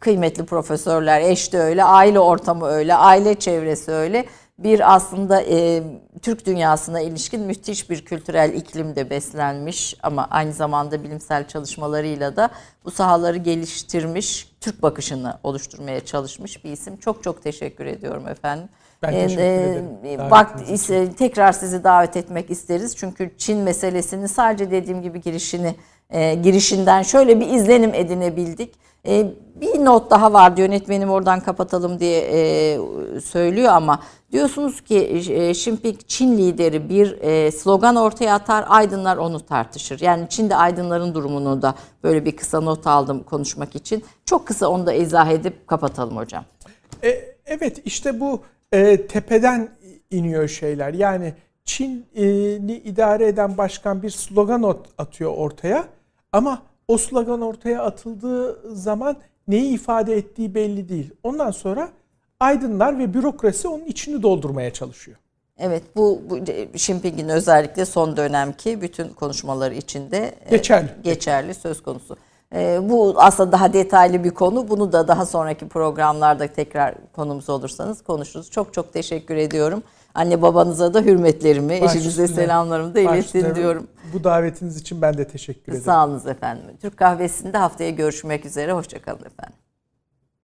kıymetli profesörler, eş de öyle, aile ortamı öyle, aile çevresi öyle. Bir aslında Türk dünyasına ilişkin müthiş bir kültürel iklimde beslenmiş ama aynı zamanda bilimsel çalışmalarıyla da bu sahaları geliştirmiş, Türk bakışını oluşturmaya çalışmış bir isim. Çok çok teşekkür ediyorum efendim. Ben teşekkür ederim. Tekrar sizi davet etmek isteriz. Çünkü Çin meselesini sadece dediğim gibi girişinden şöyle bir izlenim edinebildik. Bir not daha vardı, yönetmenim oradan kapatalım diye söylüyor ama diyorsunuz ki Jinping Çin lideri bir slogan ortaya atar, aydınlar onu tartışır. Yani Çin'de aydınların durumunu da böyle bir kısa not aldım konuşmak için. Çok kısa onu da izah edip kapatalım hocam. Evet işte bu tepeden iniyor şeyler. Yani Çin'i idare eden başkan bir slogan atıyor ortaya ama o slogan ortaya atıldığı zaman neyi ifade ettiği belli değil. Ondan sonra aydınlar ve bürokrasi onun içini doldurmaya çalışıyor. Evet bu Jinping'in özellikle son dönemki bütün konuşmaları içinde geçerli söz konusu. Bu aslında daha detaylı bir konu. Bunu da daha sonraki programlarda tekrar konumuz olursanız konuşuruz. Çok çok teşekkür ediyorum. Anne babanıza da hürmetlerimi, eşinize selamlarımı da iletin diyorum. Bu davetiniz için ben de teşekkür ederim. Sağolunuz efendim. Türk Kahvesi'nde haftaya görüşmek üzere. Hoşçakalın efendim.